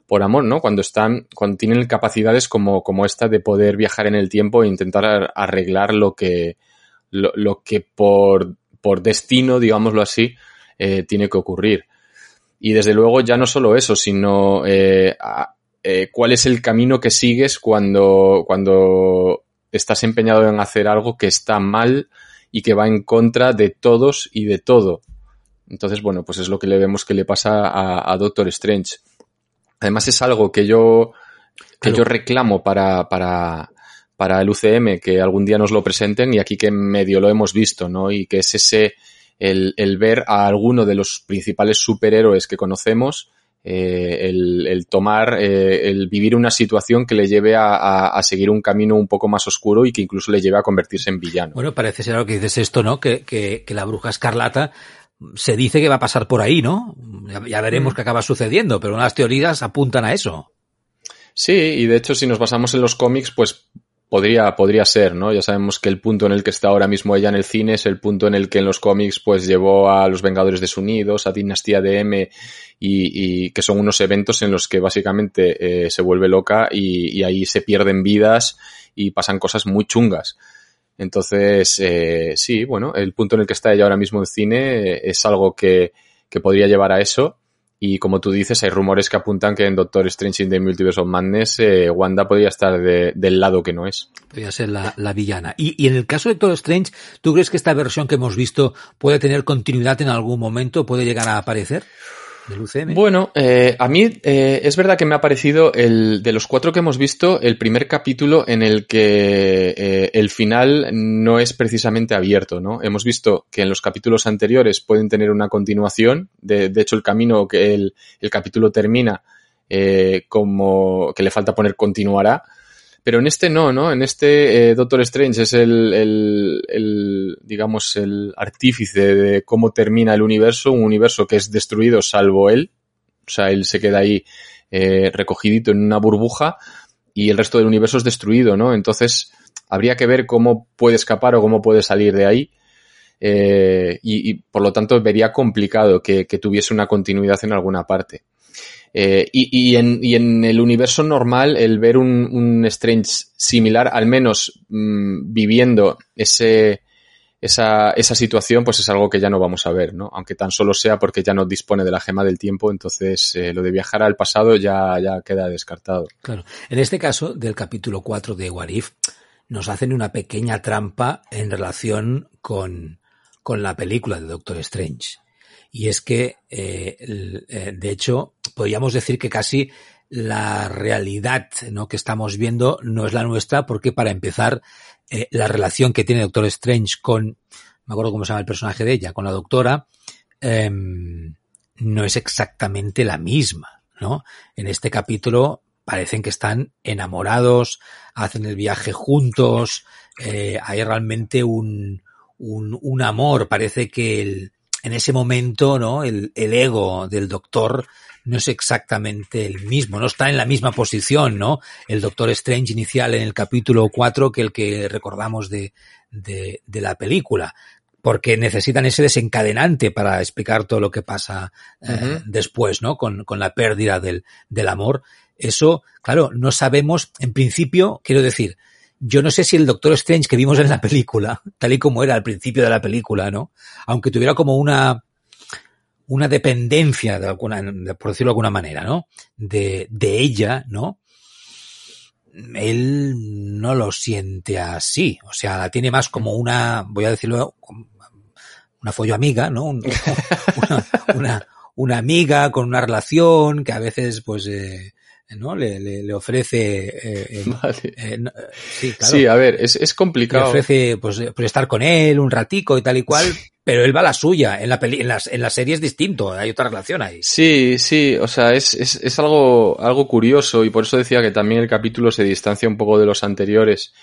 por amor, ¿no? Cuando están, cuando tienen capacidades como, como esta de poder viajar en el tiempo e intentar arreglar lo que, lo, lo que por, por destino, digámoslo así, eh, tiene que ocurrir. Y desde luego ya no solo eso, sino eh, a, eh, cuál es el camino que sigues cuando, cuando estás empeñado en hacer algo que está mal y que va en contra de todos y de todo. Entonces, bueno, pues es lo que le vemos que le pasa a, a Doctor Strange. Además es algo que yo Que claro. Yo reclamo para, para, para el U C M que algún día nos lo presenten y aquí que medio lo hemos visto, ¿no? Y que es ese, el, el ver a alguno de los principales superhéroes que conocemos, eh, el, el tomar, eh, el vivir una situación que le lleve a, a, a seguir un camino un poco más oscuro y que incluso le lleve a convertirse en villano. Bueno, parece ser algo que dices esto, ¿no? Que, que, que la Bruja Escarlata se dice que va a pasar por ahí, ¿no? Ya, ya veremos mm. qué acaba sucediendo, pero las teorías apuntan a eso. Sí, y de hecho si nos basamos en los cómics, pues podría, podría ser, ¿no? Ya sabemos que el punto en el que está ahora mismo ella en el cine es el punto en el que en los cómics pues llevó a los Vengadores desunidos, a Dinastía de M, y, y que son unos eventos en los que básicamente eh, se vuelve loca y, y ahí se pierden vidas y pasan cosas muy chungas. Entonces, eh, sí, bueno, el punto en el que está ella ahora mismo en cine es algo que, que podría llevar a eso. Y como tú dices, hay rumores que apuntan que en Doctor Strange in the Multiverse of Madness eh, Wanda podría estar de, del lado que no es. Podría ser la, la villana. Y, y en el caso de Doctor Strange, ¿tú crees que esta versión que hemos visto puede tener continuidad en algún momento? ¿Puede llegar a aparecer del U C M? Bueno, eh, a mí eh, es verdad que me ha parecido, el de los cuatro que hemos visto, el primer capítulo en el que eh, el final no es precisamente abierto, ¿no? Hemos visto que en los capítulos anteriores pueden tener una continuación. De, de hecho, el camino que el, el capítulo termina eh, como que le falta poner continuará. Pero en este no, ¿no? En este eh, Doctor Strange es el, el, el, digamos, el artífice de cómo termina el universo, un universo que es destruido salvo él. O sea, él se queda ahí eh, recogidito en una burbuja y el resto del universo es destruido, ¿no? Entonces, habría que ver cómo puede escapar o cómo puede salir de ahí. Eh, y, y, por lo tanto, vería complicado que, que tuviese una continuidad en alguna parte. Eh, y, y, en, y en el universo normal, el ver un, un Strange similar, al menos mmm, viviendo ese, esa, esa situación, pues es algo que ya no vamos a ver, ¿no? Aunque tan solo sea porque ya no dispone de la gema del tiempo, entonces eh, lo de viajar al pasado ya, ya queda descartado. Claro. En este caso, del capítulo cuatro de What If, nos hacen una pequeña trampa en relación con, con la película de Doctor Strange. Y es que, eh, de hecho, podríamos decir que casi la realidad, ¿no?, que estamos viendo no es la nuestra, porque para empezar, eh, la relación que tiene Doctor Strange con, me acuerdo cómo se llama el personaje de ella, con la doctora, eh, no es exactamente la misma, ¿no? En este capítulo parecen que están enamorados, hacen el viaje juntos, eh, hay realmente un, un, un amor, parece que el... En ese momento, ¿no?, el, el ego del doctor no es exactamente el mismo, no está en la misma posición, ¿no? El Doctor Strange inicial en el capítulo cuatro que el que recordamos de, de, de la película, porque necesitan ese desencadenante para explicar todo lo que pasa eh, uh-huh. después, ¿no? Con, con la pérdida del, del amor. Eso, claro, no sabemos, en principio, quiero decir, yo no sé si el Doctor Strange que vimos en la película, tal y como era al principio de la película, ¿no?, aunque tuviera como una una dependencia de alguna, por decirlo de alguna manera, ¿no?, de, de ella, ¿no?, él no lo siente así, o sea, la tiene más como una, voy a decirlo, una follo amiga, ¿no?, una, una, una amiga con una relación que a veces, pues, eh, ¿no?, le, le, le ofrece eh, eh, vale. eh, no, sí, claro. Sí, a ver, es, es complicado. Le ofrece pues, pues estar con él un ratico y tal y cual, sí. Pero él va a la suya. En la peli, en las, en la serie es distinto, hay otra relación ahí. Sí, sí, o sea, es, es, es algo, algo curioso, y por eso decía que también el capítulo se distancia un poco de los anteriores,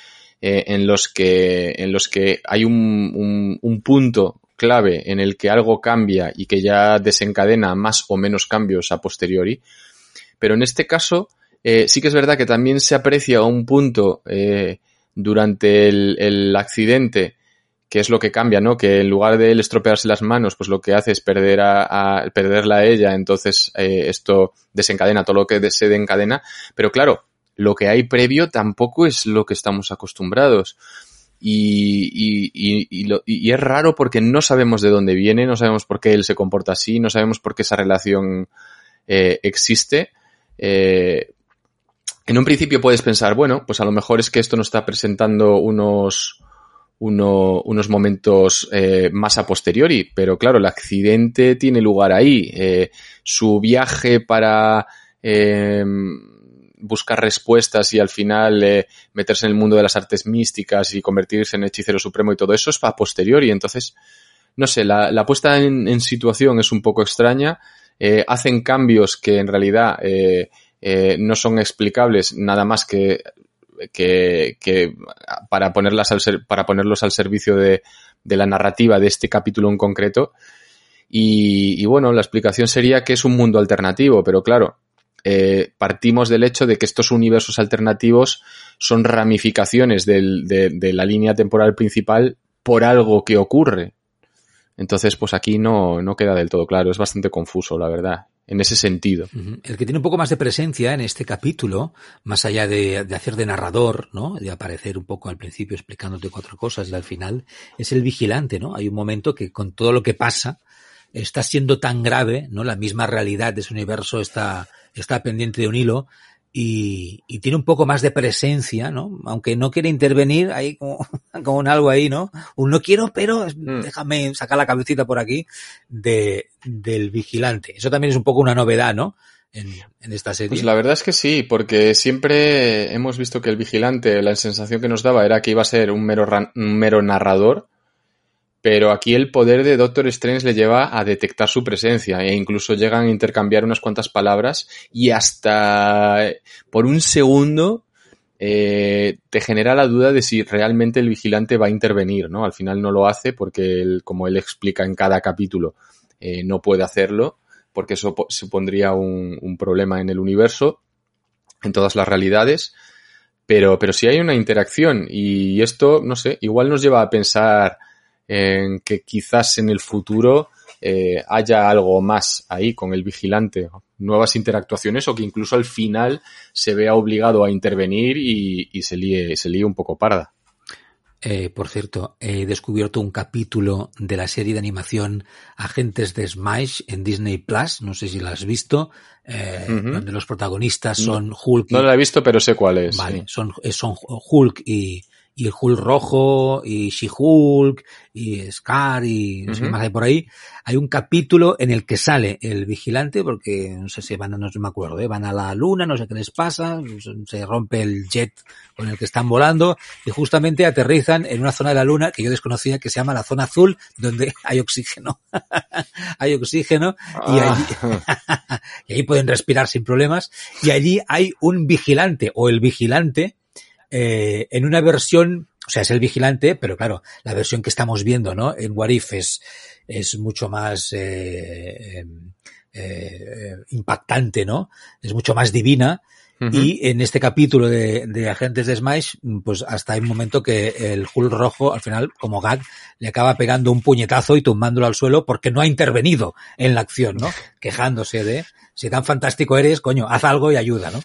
eh, en los que, en los que hay un, un, un punto clave en el que algo cambia y que ya desencadena más o menos cambios a posteriori. Pero en este caso, eh, sí que es verdad que también se aprecia un punto eh, durante el, el accidente, que es lo que cambia, ¿no? Que en lugar de él estropearse las manos, pues lo que hace es perder a, a perderla a ella, entonces eh, esto desencadena todo lo que se desencadena. Pero claro, lo que hay previo tampoco es lo que estamos acostumbrados. Y, y, y, y, lo, y es raro porque no sabemos de dónde viene, no sabemos por qué él se comporta así, no sabemos por qué esa relación eh, existe. Eh, en un principio puedes pensar, bueno, pues a lo mejor es que esto nos está presentando unos, uno, unos momentos eh, más a posteriori, pero claro, el accidente tiene lugar ahí. Eh, su viaje para eh, buscar respuestas y al final eh, meterse en el mundo de las artes místicas y convertirse en hechicero supremo y todo eso es para posteriori. Entonces, no sé, la, la puesta en, en situación es un poco extraña. Eh, hacen cambios que en realidad eh, eh, no son explicables nada más que, que, que para, ponerlas al ser, para ponerlos al servicio de, de la narrativa de este capítulo en concreto. Y, y bueno, la explicación sería que es un mundo alternativo, pero claro, eh, partimos del hecho de que estos universos alternativos son ramificaciones del, de, de la línea temporal principal por algo que ocurre. Entonces, pues aquí no, no queda del todo claro, es bastante confuso, la verdad, en ese sentido. El que tiene un poco más de presencia en este capítulo, más allá de, de hacer de narrador, ¿no? De aparecer un poco al principio explicándote cuatro cosas y al final, es el vigilante, ¿no? Hay un momento que con todo lo que pasa está siendo tan grave, ¿no? La misma realidad de ese universo está, está pendiente de un hilo. Y, y tiene un poco más de presencia, ¿no? Aunque no quiere intervenir, hay como, como un algo ahí, ¿no? Un no quiero, pero déjame sacar la cabecita por aquí de, del vigilante. Eso también es un poco una novedad, ¿no? En, en esta serie. Pues la verdad es que sí, porque siempre hemos visto que el vigilante, la sensación que nos daba era que iba a ser un mero, un mero narrador, pero aquí el poder de Doctor Strange le lleva a detectar su presencia e incluso llegan a intercambiar unas cuantas palabras y hasta por un segundo eh, te genera la duda de si realmente el vigilante va a intervenir, ¿no? Al final no lo hace porque, él, como él explica en cada capítulo, eh, no puede hacerlo porque eso supondría un, un problema en el universo, en todas las realidades, pero, pero sí hay una interacción y esto, no sé, igual nos lleva a pensar en que quizás en el futuro eh, haya algo más ahí con el vigilante, nuevas interactuaciones o que incluso al final se vea obligado a intervenir y, y se líe, se líe un poco parda. Eh, por cierto, he descubierto un capítulo de la serie de animación Agentes de Smash en Disney Plus, no sé si la has visto, eh, uh-huh. donde los protagonistas son Hulk. Y... No la he visto, pero sé cuál es. Vale, sí. son, son Hulk y... y el Hulk Rojo, y She-Hulk, y Scar, y no sé qué más hay por ahí. Hay un capítulo en el que sale el vigilante, porque no sé si van, no me acuerdo, ¿eh? Van a la luna, no sé qué les pasa, se rompe el jet con el que están volando, y justamente aterrizan en una zona de la luna que yo desconocía, que se llama la zona azul, donde hay oxígeno. Hay oxígeno, y allí, y allí pueden respirar sin problemas, y allí hay un vigilante, o el vigilante, Eh, en una versión, o sea, es el vigilante, pero claro, la versión que estamos viendo, ¿no? En What If es, es mucho más eh, eh, eh, impactante, ¿no? Es mucho más divina. Uh-huh. Y en este capítulo de, de Agentes de Smash, pues hasta hay un momento que el Hulk Rojo, al final, como gag, le acaba pegando un puñetazo y tumbándolo al suelo porque no ha intervenido en la acción, ¿no? Quejándose de, si tan fantástico eres, coño, haz algo y ayuda, ¿no?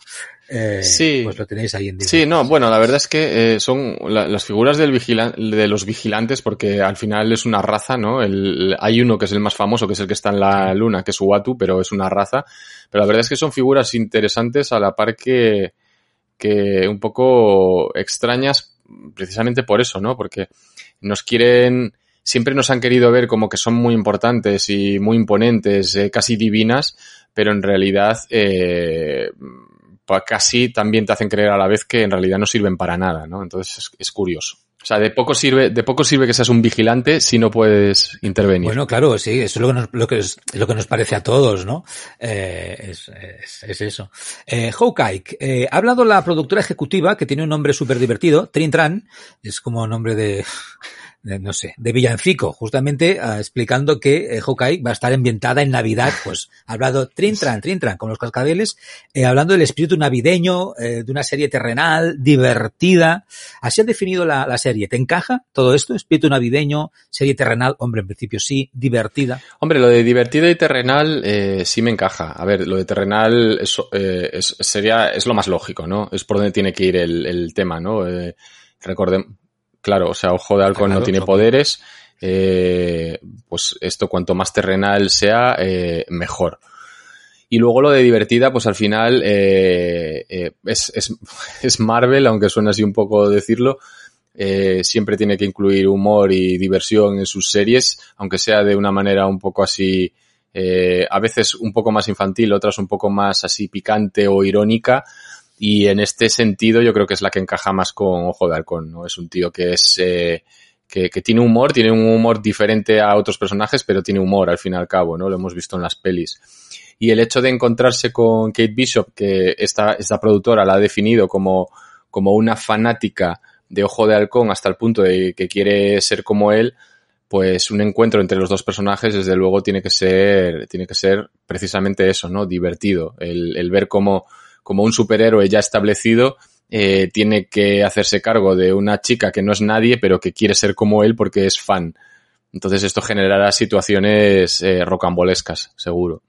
Eh, sí. Pues lo tenéis ahí en directo. Sí, no, bueno, la verdad es que eh, son la, las figuras del vigila- de los vigilantes, porque al final es una raza, ¿no? El, el, hay uno que es el más famoso, que es el que está en la luna, que es Uatu, pero es una raza. Pero la verdad es que son figuras interesantes a la par que, que un poco extrañas, precisamente por eso, ¿no? Porque nos quieren... Siempre nos han querido ver como que son muy importantes y muy imponentes, eh, casi divinas, pero en realidad... Eh, casi también te hacen creer a la vez que en realidad no sirven para nada, ¿no? Entonces es, es curioso. O sea, de poco sirve, de poco sirve que seas un vigilante si no puedes intervenir. Bueno, claro, sí, eso es lo que nos, lo que es, lo que nos parece a todos, ¿no? Eh, es, es, es eso. Eh, Hawkeye, eh, ha hablado la productora ejecutiva, que tiene un nombre súper divertido, Trin Tran, es como nombre de... no sé, de villancico, justamente uh, explicando que eh, Hawkeye va a estar ambientada en Navidad, pues ha hablado Trintran, Trintran, con los cascabeles, eh, hablando del espíritu navideño, eh, de una serie terrenal, divertida. Así has definido la, la serie. ¿Te encaja todo esto? Espíritu navideño, serie terrenal, hombre, en principio sí, divertida. Hombre, lo de divertida y terrenal eh, sí me encaja. A ver, lo de terrenal es, eh, es, sería, es lo más lógico, ¿no? Es por donde tiene que ir el, el tema, ¿no? Eh, recordemos. Claro, o sea, Ojo de Halcón no tiene poderes, eh, pues esto cuanto más terrenal sea, eh, mejor. Y luego lo de divertida, pues al final eh, eh, es, es, es Marvel, aunque suena así un poco decirlo, eh, siempre tiene que incluir humor y diversión en sus series, aunque sea de una manera un poco así, eh, a veces un poco más infantil, otras un poco más así picante o irónica, y en este sentido yo creo que es la que encaja más con Ojo de Halcón, ¿no? Es un tío que es eh, que, que tiene humor, tiene un humor diferente a otros personajes, pero tiene humor al fin y al cabo, ¿no? Lo hemos visto en las pelis. Y el hecho de encontrarse con Kate Bishop, que esta, esta productora la ha definido como, como una fanática de Ojo de Halcón hasta el punto de que quiere ser como él, pues un encuentro entre los dos personajes desde luego tiene que ser, tiene que ser precisamente eso, ¿no? Divertido. El, el ver cómo, como un superhéroe ya establecido eh, tiene que hacerse cargo de una chica que no es nadie pero que quiere ser como él porque es fan. Entonces esto generará situaciones eh, rocambolescas, seguro.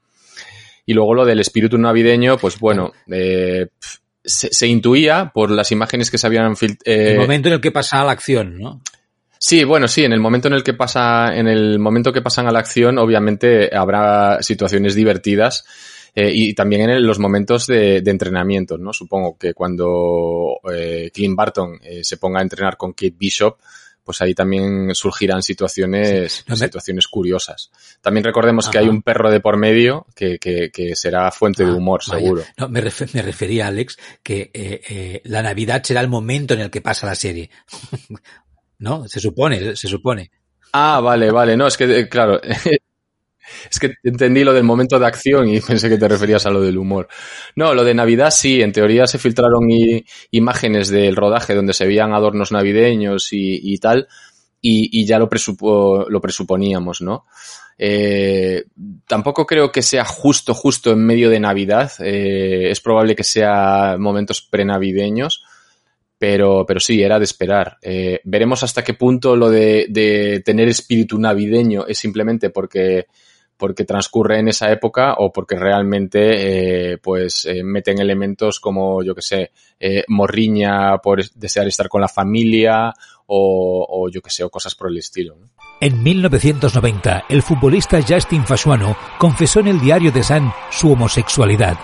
Y luego lo del espíritu navideño, pues bueno, eh, se, se intuía por las imágenes que se habían filtrado. Eh, el momento en el que pasaba la acción, ¿no? Sí, bueno, sí, en el momento en el que pasa, en el momento que pasan a la acción, obviamente habrá situaciones divertidas eh, y también en los momentos de, de entrenamiento, ¿no? Supongo que cuando eh, Clint Barton eh, se ponga a entrenar con Kate Bishop, pues ahí también surgirán situaciones, sí, no me... situaciones curiosas. También recordemos, ajá, que hay un perro de por medio que, que, que será fuente ah, de humor, vaya, seguro. No, me, refer, me refería, Alex, que eh, eh, la Navidad será el momento en el que pasa la serie. No, se supone, se supone. Ah, vale, vale. No, es que, claro, es que entendí lo del momento de acción y pensé que te referías a lo del humor. No, lo de Navidad sí, en teoría se filtraron i- imágenes del rodaje donde se veían adornos navideños y, y tal, y, y ya lo, presupo, lo presuponíamos, ¿no? Eh, tampoco creo que sea justo, justo en medio de Navidad. Eh, es probable que sea momentos prenavideños. Pero, pero sí, era de esperar. Eh, veremos hasta qué punto lo de, de tener espíritu navideño es simplemente porque, porque transcurre en esa época o porque realmente eh, pues eh, meten elementos como, yo qué sé, eh, morriña por desear estar con la familia o, o yo qué sé, o cosas por el estilo, ¿no? En mil novecientos noventa, el futbolista Justin Fasuano confesó en el diario The Sun su homosexualidad.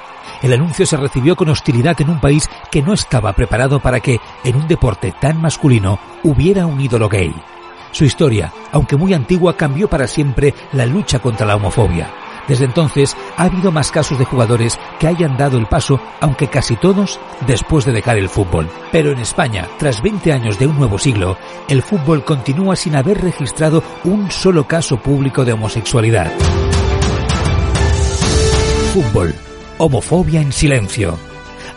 El anuncio se recibió con hostilidad en un país que no estaba preparado para que, en un deporte tan masculino, hubiera un ídolo gay. Su historia, aunque muy antigua, cambió para siempre la lucha contra la homofobia. Desde entonces, ha habido más casos de jugadores que hayan dado el paso, aunque casi todos después de dejar el fútbol. Pero en España, tras veinte años de un nuevo siglo, el fútbol continúa sin haber registrado un solo caso público de homosexualidad. Fútbol. Homofobia en silencio.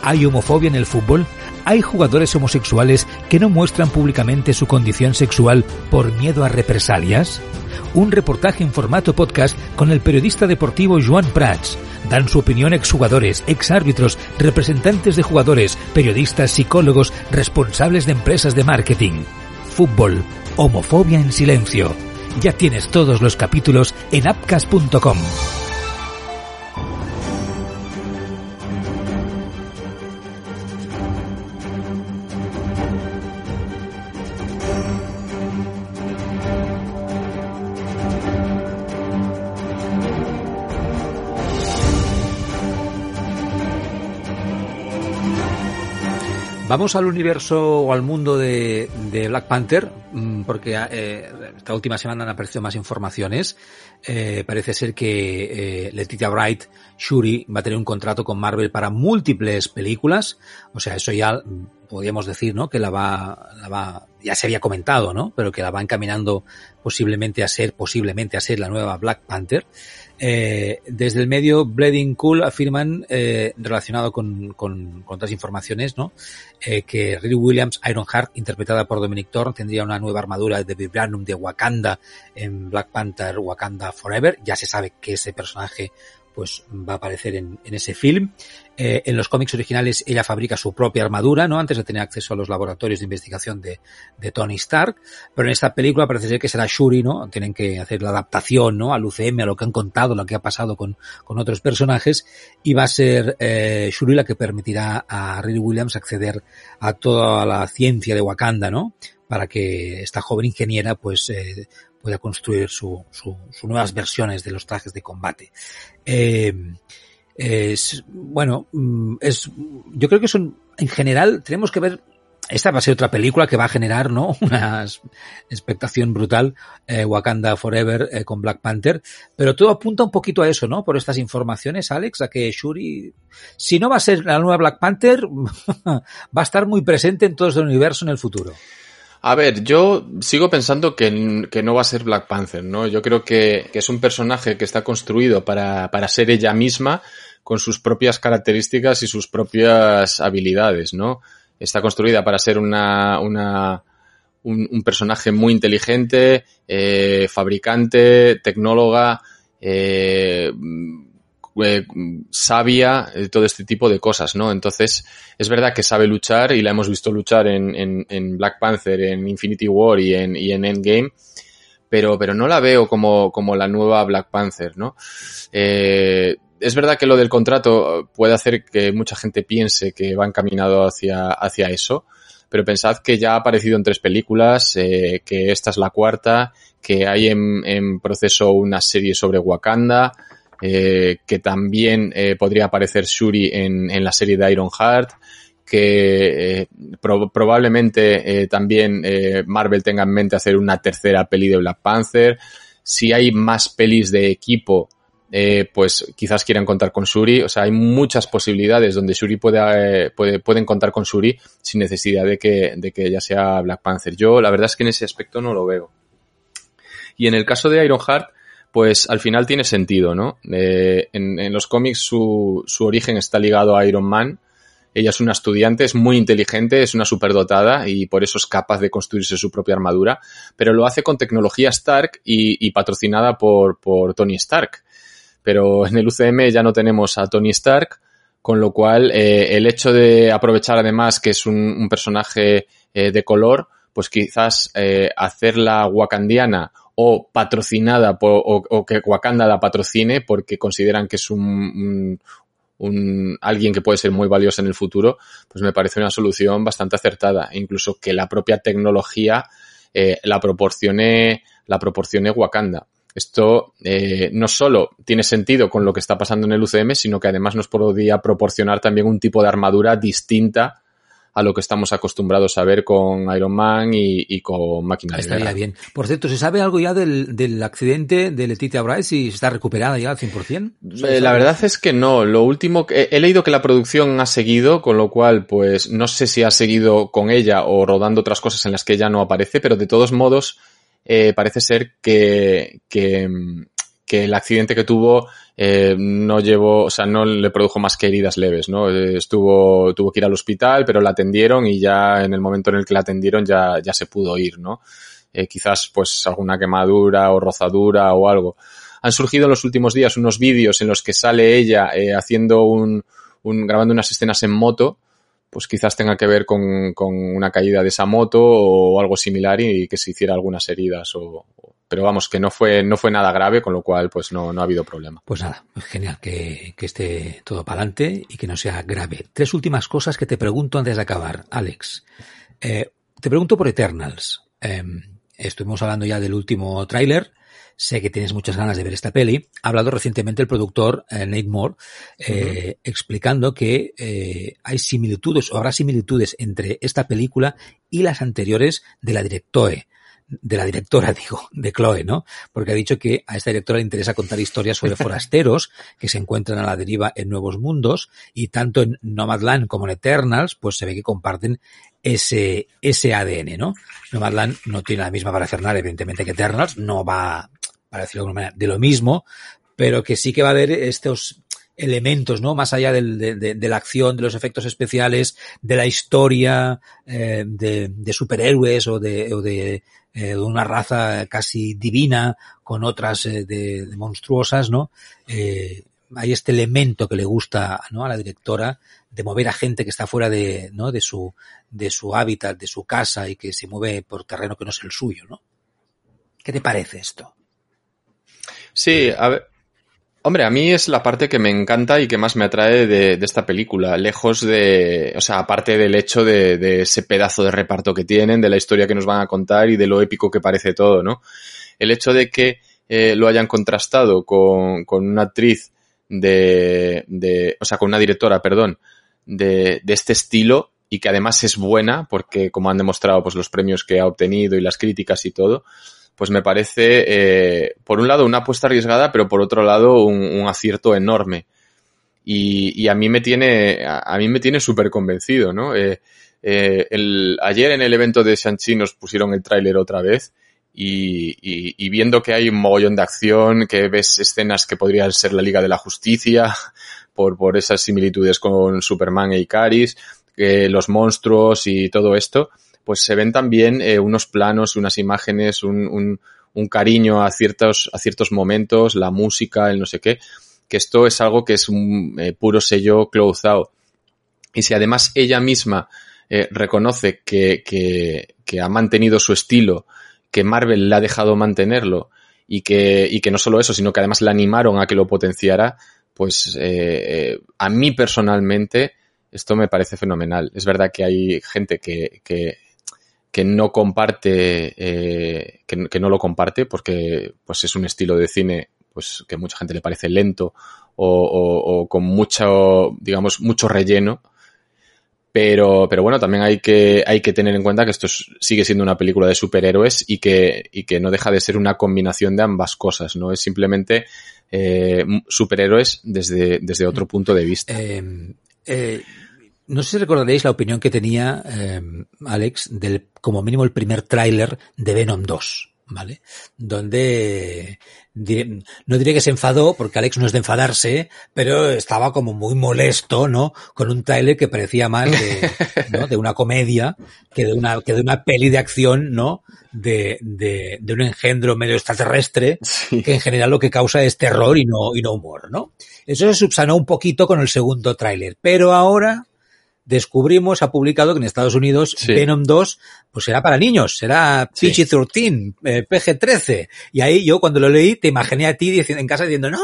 ¿Hay homofobia en el fútbol? ¿Hay jugadores homosexuales que no muestran públicamente su condición sexual por miedo a represalias? Un reportaje en formato podcast con el periodista deportivo Joan Prats. Dan su opinión exjugadores, exárbitros, representantes de jugadores, periodistas, psicólogos, responsables de empresas de marketing. Fútbol. Homofobia en silencio. Ya tienes todos los capítulos en appcast punto com. Vamos al universo o al mundo de, de Black Panther, porque eh, esta última semana han aparecido más informaciones. Eh, parece ser que eh, Letitia Wright, Shuri, va a tener un contrato con Marvel para múltiples películas. O sea, eso ya podríamos decir, ¿no? Que la va, la va, ya se había comentado, ¿no? Pero que la va encaminando posiblemente a ser, posiblemente a ser la nueva Black Panther. Eh, desde el medio Bleeding Cool afirman, eh, relacionado con, con, con otras informaciones, ¿no? Eh, que Riri Williams, Ironheart, interpretada por Dominic Thorne, tendría una nueva armadura de vibranium de Wakanda en Black Panther Wakanda Forever. Ya se sabe que ese personaje pues va a aparecer en, en ese film. Eh, en los cómics originales ella fabrica su propia armadura, ¿no? Antes de tener acceso a los laboratorios de investigación de, de Tony Stark. Pero en esta película parece ser que será Shuri, ¿no? Tienen que hacer la adaptación, ¿no? Al U C M, a lo que han contado, lo que ha pasado con, con otros personajes. Y va a ser eh, Shuri la que permitirá a Riri Williams acceder a toda la ciencia de Wakanda, ¿no? Para que esta joven ingeniera pues... Eh, pueda construir sus su, su nuevas versiones de los trajes de combate. Eh, es, bueno, es, yo creo que son, en general, tenemos que ver esta va a ser otra película que va a generar, ¿no?, una expectación brutal, eh, Wakanda Forever, eh, con Black Panther, pero todo apunta un poquito a eso, ¿no?, por estas informaciones, Alex, a que Shuri, si no va a ser la nueva Black Panther, va a estar muy presente en todo el universo en el futuro. A ver, yo sigo pensando que, que no va a ser Black Panther, ¿no? Yo creo que, que es un personaje que está construido para, para ser ella misma, con sus propias características y sus propias habilidades, ¿no? Está construida para ser una, una un, un personaje muy inteligente, eh, fabricante, tecnóloga, eh, eh, sabia, eh, todo este tipo de cosas, ¿no? Entonces, es verdad que sabe luchar y la hemos visto luchar en, en, en Black Panther, en Infinity War y en, y en Endgame, pero, pero no la veo como, como la nueva Black Panther, ¿no? Eh... Es verdad que lo del contrato puede hacer que mucha gente piense que va encaminado hacia, hacia eso, pero pensad que ya ha aparecido en tres películas, eh, que esta es la cuarta, que hay en, en proceso una serie sobre Wakanda, eh, que también eh, podría aparecer Shuri en, en la serie de Ironheart, que eh, pro, probablemente eh, también eh, Marvel tenga en mente hacer una tercera peli de Black Panther. Si hay más pelis de equipo, Eh, pues quizás quieran contar con Shuri. O sea, hay muchas posibilidades donde Shuri pueda, eh, puede, pueden contar con Shuri sin necesidad de que, de que ella sea Black Panther. Yo la verdad es que en ese aspecto no lo veo. Y en el caso de Ironheart, pues al final tiene sentido, ¿no? Eh, en, en los cómics su, su origen está ligado a Iron Man. Ella es una estudiante, es muy inteligente, es una superdotada y por eso es capaz de construirse su propia armadura, pero lo hace con tecnología Stark y, y patrocinada por, por Tony Stark. Pero en el U C M ya no tenemos a Tony Stark, con lo cual eh, el hecho de aprovechar además que es un, un personaje eh, de color, pues quizás eh, hacerla wakandiana o patrocinada por, o, o que Wakanda la patrocine porque consideran que es un, un, un alguien que puede ser muy valioso en el futuro, pues me parece una solución bastante acertada. E incluso que la propia tecnología eh, la proporcione, la proporcione Wakanda. Esto eh, no solo tiene sentido con lo que está pasando en el U C M, sino que además nos podría proporcionar también un tipo de armadura distinta a lo que estamos acostumbrados a ver con Iron Man y, y con Máquina de Guerra. Estaría bien. Por cierto, ¿se sabe algo ya del, del accidente de Letitia Wright? ¿Si está recuperada ya al cien por ciento? Eh, la verdad es que no. Lo último que he leído que la producción ha seguido, con lo cual, pues no sé si ha seguido con ella o rodando otras cosas en las que ella no aparece, pero de todos modos Eh, parece ser que, que, que el accidente que tuvo eh, no llevó, o sea, no le produjo más que heridas leves, ¿no? Estuvo, tuvo que ir al hospital, pero la atendieron y ya en el momento en el que la atendieron ya, ya se pudo ir, ¿no? Eh, quizás pues alguna quemadura o rozadura o algo. Han surgido en los últimos días unos vídeos en los que sale ella eh, haciendo un, un, grabando unas escenas en moto. Pues quizás tenga que ver con, con una caída de esa moto o algo similar y que se hiciera algunas heridas o, o pero vamos, que no fue no fue nada grave, con lo cual pues no, no ha habido problema. Pues nada, genial que, que esté todo para adelante y que no sea grave. Tres últimas cosas que te pregunto antes de acabar, Alex. Eh, te pregunto por Eternals. Eh, estuvimos hablando ya del último tráiler. Sé que tienes muchas ganas de ver esta peli. Ha hablado recientemente el productor eh, Nate Moore eh, uh-huh. explicando que eh, hay similitudes o habrá similitudes entre esta película y las anteriores de la directoe, de la directora, digo, de Chloe, ¿no? Porque ha dicho que a esta directora le interesa contar historias sobre forasteros que se encuentran a la deriva en nuevos mundos y tanto en Nomadland como en Eternals pues se ve que comparten ese, ese A D N, ¿no? Nomadland no tiene la misma parafernalia, evidentemente, que Eternals, no va, para decirlo de alguna manera, de lo mismo, pero que sí que va a haber estos elementos, ¿no? Más allá del, de, de, de la acción, de los efectos especiales, de la historia, eh, de, de superhéroes o de, o de, eh, de una raza casi divina con otras eh, de, de monstruosas, ¿no? Eh, hay este elemento que le gusta, ¿no?, a la directora de mover a gente que está fuera de, ¿no?, de su, de su hábitat, de su casa y que se mueve por terreno que no es el suyo, ¿no? ¿Qué te parece esto? Sí, a ver. Hombre, a mí es la parte que me encanta y que más me atrae de, de esta película, lejos de, o sea, aparte del hecho de, de ese pedazo de reparto que tienen, de la historia que nos van a contar y de lo épico que parece todo, ¿no? El hecho de que eh, lo hayan contrastado con, con una actriz de, de, o sea, con una directora, perdón, de, de este estilo, y que además es buena, porque como han demostrado pues los premios que ha obtenido y las críticas y todo, pues me parece, eh, por un lado, una apuesta arriesgada, pero por otro lado, un, un acierto enorme. Y, y a mí me tiene a, a mí me tiene súper convencido, ¿no? Eh, eh, el, ayer en el evento de Shang-Chi nos pusieron el tráiler otra vez y, y, y viendo que hay un mogollón de acción, que ves escenas que podrían ser la Liga de la Justicia por, por esas similitudes con Superman e Icaris, eh, los monstruos y todo esto, pues se ven también eh, unos planos, unas imágenes, un, un, un cariño a ciertos, a ciertos momentos, la música, el no sé qué, que esto es algo que es un eh, puro sello Close Out. Y si además ella misma eh, reconoce que, que, que ha mantenido su estilo, que Marvel le ha dejado mantenerlo y que, y que no solo eso, sino que además la animaron a que lo potenciara, pues eh, eh, a mí personalmente esto me parece fenomenal. Es verdad que hay gente que... que que no comparte, eh, que, que no lo comparte porque pues es un estilo de cine pues que a mucha gente le parece lento o, o, o con mucho, digamos, mucho relleno, pero, pero bueno, también hay que, hay que tener en cuenta que esto es, sigue siendo una película de superhéroes y que, y que no deja de ser una combinación de ambas cosas, no es simplemente eh, superhéroes desde, desde otro punto de vista. Eh, eh... No sé si recordaréis la opinión que tenía eh, Alex del, como mínimo, el primer tráiler de Venom dos, ¿vale? Donde, diré, no diré que se enfadó, porque Alex no es de enfadarse, pero estaba como muy molesto, ¿no? Con un tráiler que parecía más de, ¿no? de una comedia que de una, que de una peli de acción, ¿no? De, de, de un engendro medio extraterrestre, sí. Que en general lo que causa es terror y no, y no humor, ¿no? Eso se subsanó un poquito con el segundo tráiler, pero ahora, descubrimos, ha publicado que en Estados Unidos sí. Venom dos, pues será para niños, será P G trece, sí. eh, P G trece. Y ahí yo cuando lo leí te imaginé a ti diciendo, en casa diciendo, ¡no!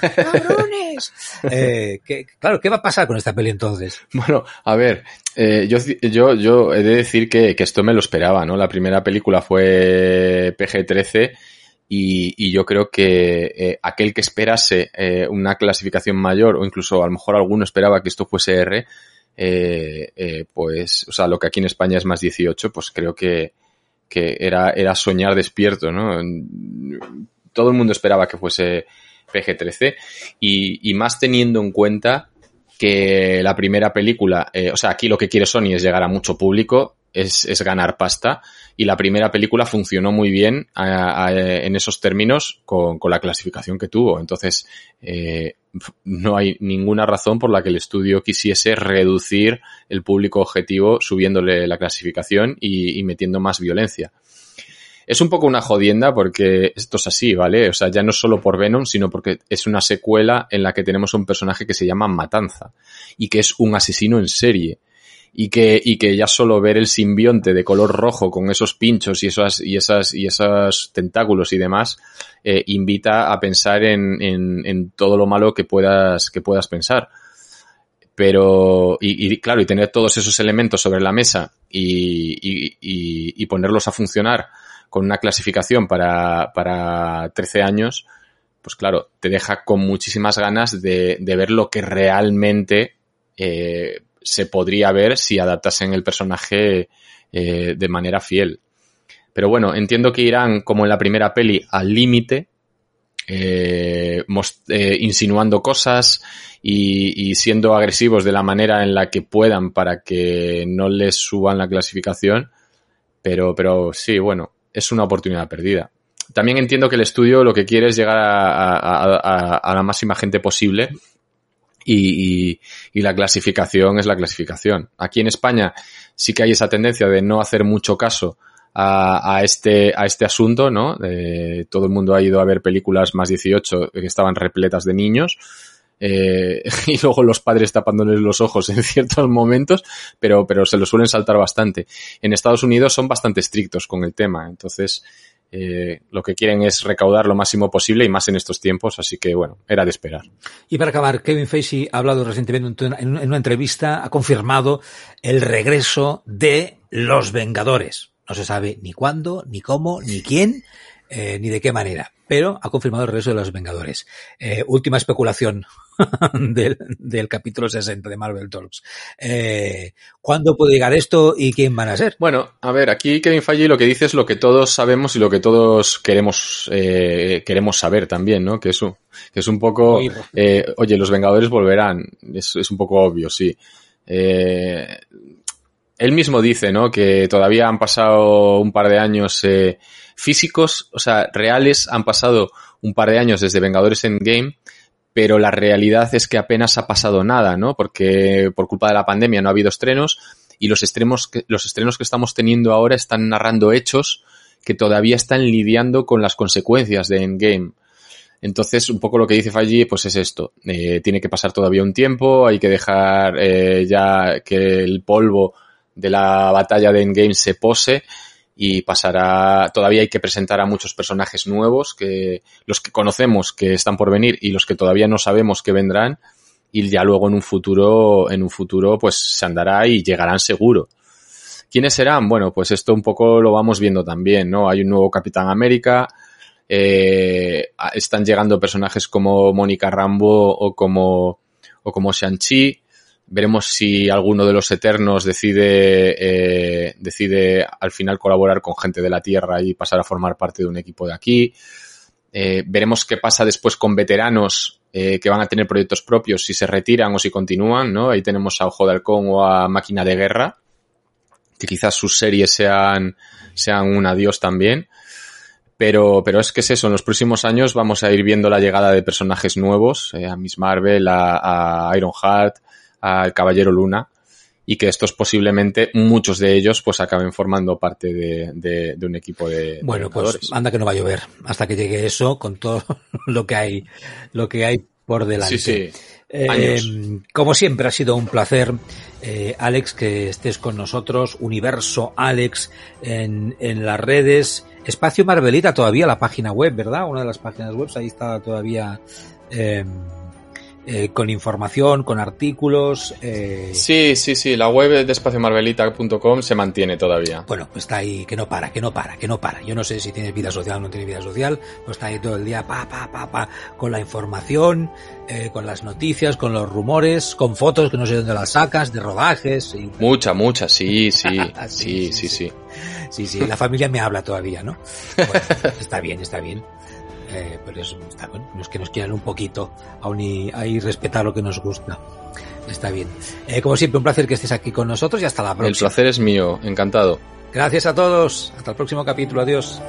¡Cabrones! eh, que, claro, ¿qué va a pasar con esta peli entonces? Bueno, a ver, eh, yo, yo, yo he de decir que, que esto me lo esperaba, ¿no? La primera película fue P G trece y, y yo creo que eh, aquel que esperase eh, una clasificación mayor o incluso a lo mejor alguno esperaba que esto fuese R, Eh, eh, pues, o sea, lo que aquí en España es más dieciocho, pues creo que, que era, era soñar despierto, ¿no? Todo el mundo esperaba que fuese P G trece y, y más teniendo en cuenta que la primera película, eh, o sea, aquí lo que quiere Sony es llegar a mucho público, es, es ganar pasta y la primera película funcionó muy bien a, a, a, en esos términos con, con la clasificación que tuvo, entonces... Eh, no hay ninguna razón por la que el estudio quisiese reducir el público objetivo subiéndole la clasificación y, y metiendo más violencia. Es un poco una jodienda porque esto es así, ¿vale? O sea, ya no solo por Venom, sino porque es una secuela en la que tenemos un personaje que se llama Matanza y que es un asesino en serie y que, y que ya solo ver el simbionte de color rojo con esos pinchos y esas, y esas, y esos tentáculos y demás, eh, invita a pensar en, en, en todo lo malo que puedas, que puedas pensar. Pero, y, y claro, y tener todos esos elementos sobre la mesa y, y, y, y ponerlos a funcionar con una clasificación para, para trece años, pues claro, te deja con muchísimas ganas de, de ver lo que realmente, eh, se podría ver si adaptasen el personaje eh, de manera fiel. Pero bueno, entiendo que irán, como en la primera peli, al límite, eh, eh, insinuando cosas y, y siendo agresivos de la manera en la que puedan para que no les suban la clasificación. Pero, pero sí, bueno, es una oportunidad perdida. También entiendo que el estudio lo que quiere es llegar a, a, a, a la máxima gente posible. Y, y, y la clasificación es la clasificación. Aquí en España sí que hay esa tendencia de no hacer mucho caso a, a este a este asunto, ¿no? Eh, todo el mundo ha ido a ver películas más dieciocho que estaban repletas de niños eh, y luego los padres tapándoles los ojos en ciertos momentos, pero, pero se lo suelen saltar bastante. En Estados Unidos son bastante estrictos con el tema, entonces Eh, lo que quieren es recaudar lo máximo posible y más en estos tiempos, así que bueno, era de esperar. Y para acabar, Kevin Feige ha hablado recientemente en una entrevista, ha confirmado el regreso de Los Vengadores. No se sabe ni cuándo, ni cómo, ni quién, eh, ni de qué manera, pero ha confirmado el regreso de los Vengadores. Eh, última especulación del, del capítulo sesenta de Marvel Talks. Eh, ¿Cuándo puede llegar esto y quién van a ser? Bueno, a ver, aquí Kevin Feige lo que dice es lo que todos sabemos y lo que todos queremos eh, queremos saber también, ¿no? Que es un, que es un poco... Eh, oye, los Vengadores volverán. Es, es un poco obvio, sí. Eh... Él mismo dice, ¿no?, que todavía han pasado un par de años eh, físicos, o sea, reales, han pasado un par de años desde Vengadores Endgame, pero la realidad es que apenas ha pasado nada, ¿no? Porque por culpa de la pandemia no ha habido estrenos y los estrenos que, los estrenos que estamos teniendo ahora están narrando hechos que todavía están lidiando con las consecuencias de Endgame. Entonces, un poco lo que dice Feige, pues es esto. Eh, tiene que pasar todavía un tiempo, hay que dejar eh, ya que el polvo de la batalla de Endgame se pose y pasará. Todavía hay que presentar a muchos personajes nuevos, que los que conocemos que están por venir y los que todavía no sabemos que vendrán, y ya luego en un futuro, en un futuro pues se andará y llegarán seguro. ¿Quiénes serán? Bueno, pues esto un poco lo vamos viendo también, ¿no? Hay un nuevo Capitán América, eh, están llegando personajes como Mónica Rambeau o como o como Shang-Chi. Veremos si alguno de los Eternos decide eh, decide al final colaborar con gente de la Tierra y pasar a formar parte de un equipo de aquí. Eh, veremos qué pasa después con veteranos eh, que van a tener proyectos propios, si se retiran o si continúan, ¿no? Ahí tenemos a Ojo de Halcón o a Máquina de Guerra, que quizás sus series sean, sean un adiós también. Pero, pero es que es eso, en los próximos años vamos a ir viendo la llegada de personajes nuevos, eh, a Miss Marvel, a, a Ironheart, al Caballero Luna, y que estos posiblemente, muchos de ellos, pues acaben formando parte de, de, de un equipo de... Bueno, de pues anda que no va a llover hasta que llegue eso, con todo lo que hay, lo que hay por delante. Sí, sí. Eh, como siempre ha sido un placer, eh, Alex, que estés con nosotros. Universo Alex en, en las redes. Espacio Marvelita todavía, la página web, ¿verdad? Una de las páginas web, ahí está todavía... Eh, Eh, con información, con artículos... Eh... Sí, sí, sí, la web de espacio marvelita punto com se mantiene todavía. Bueno, pues está ahí, que no para, que no para, que no para. Yo no sé si tienes vida social o no tienes vida social, pues está ahí todo el día, pa, pa, pa, pa, con la información, eh, con las noticias, con los rumores, con fotos que no sé dónde las sacas, de rodajes... Y... Mucha, mucha, sí, sí, sí, sí, sí, sí, sí, sí. Sí, sí, la familia me habla todavía, ¿no? Bueno, está bien, está bien. Eh, pero es, está bueno, los que nos quieran un poquito, aún y ahí respetar lo que nos gusta, está bien. Eh, como siempre, un placer que estés aquí con nosotros y hasta la próxima. El placer es mío, encantado. Gracias a todos, hasta el próximo capítulo, adiós.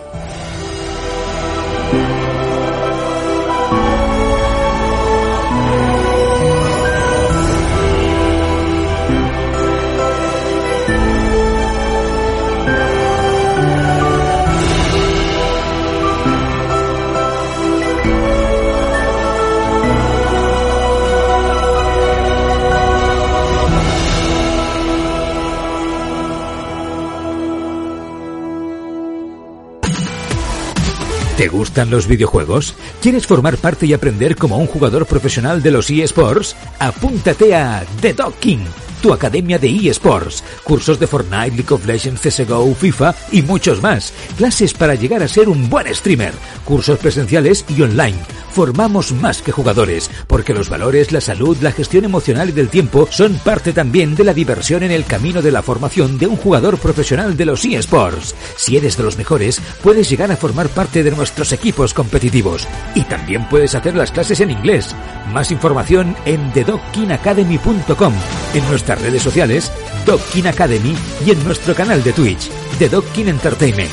¿Te gustan los videojuegos? ¿Quieres formar parte y aprender como un jugador profesional de los eSports? Apúntate a The Docking, tu academia de eSports, cursos de Fortnite, League of Legends, C S G O, FIFA y muchos más, clases para llegar a ser un buen streamer, cursos presenciales y online. Formamos más que jugadores, porque los valores, la salud, la gestión emocional y del tiempo son parte también de la diversión en el camino de la formación de un jugador profesional de los eSports. Si eres de los mejores, puedes llegar a formar parte de nuestros equipos competitivos y también puedes hacer las clases en inglés. Más información en the docking academy punto com, en nuestras redes sociales, Docking Academy, y en nuestro canal de Twitch, The Docking Entertainment.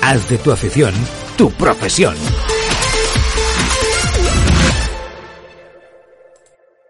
Haz de tu afición tu profesión.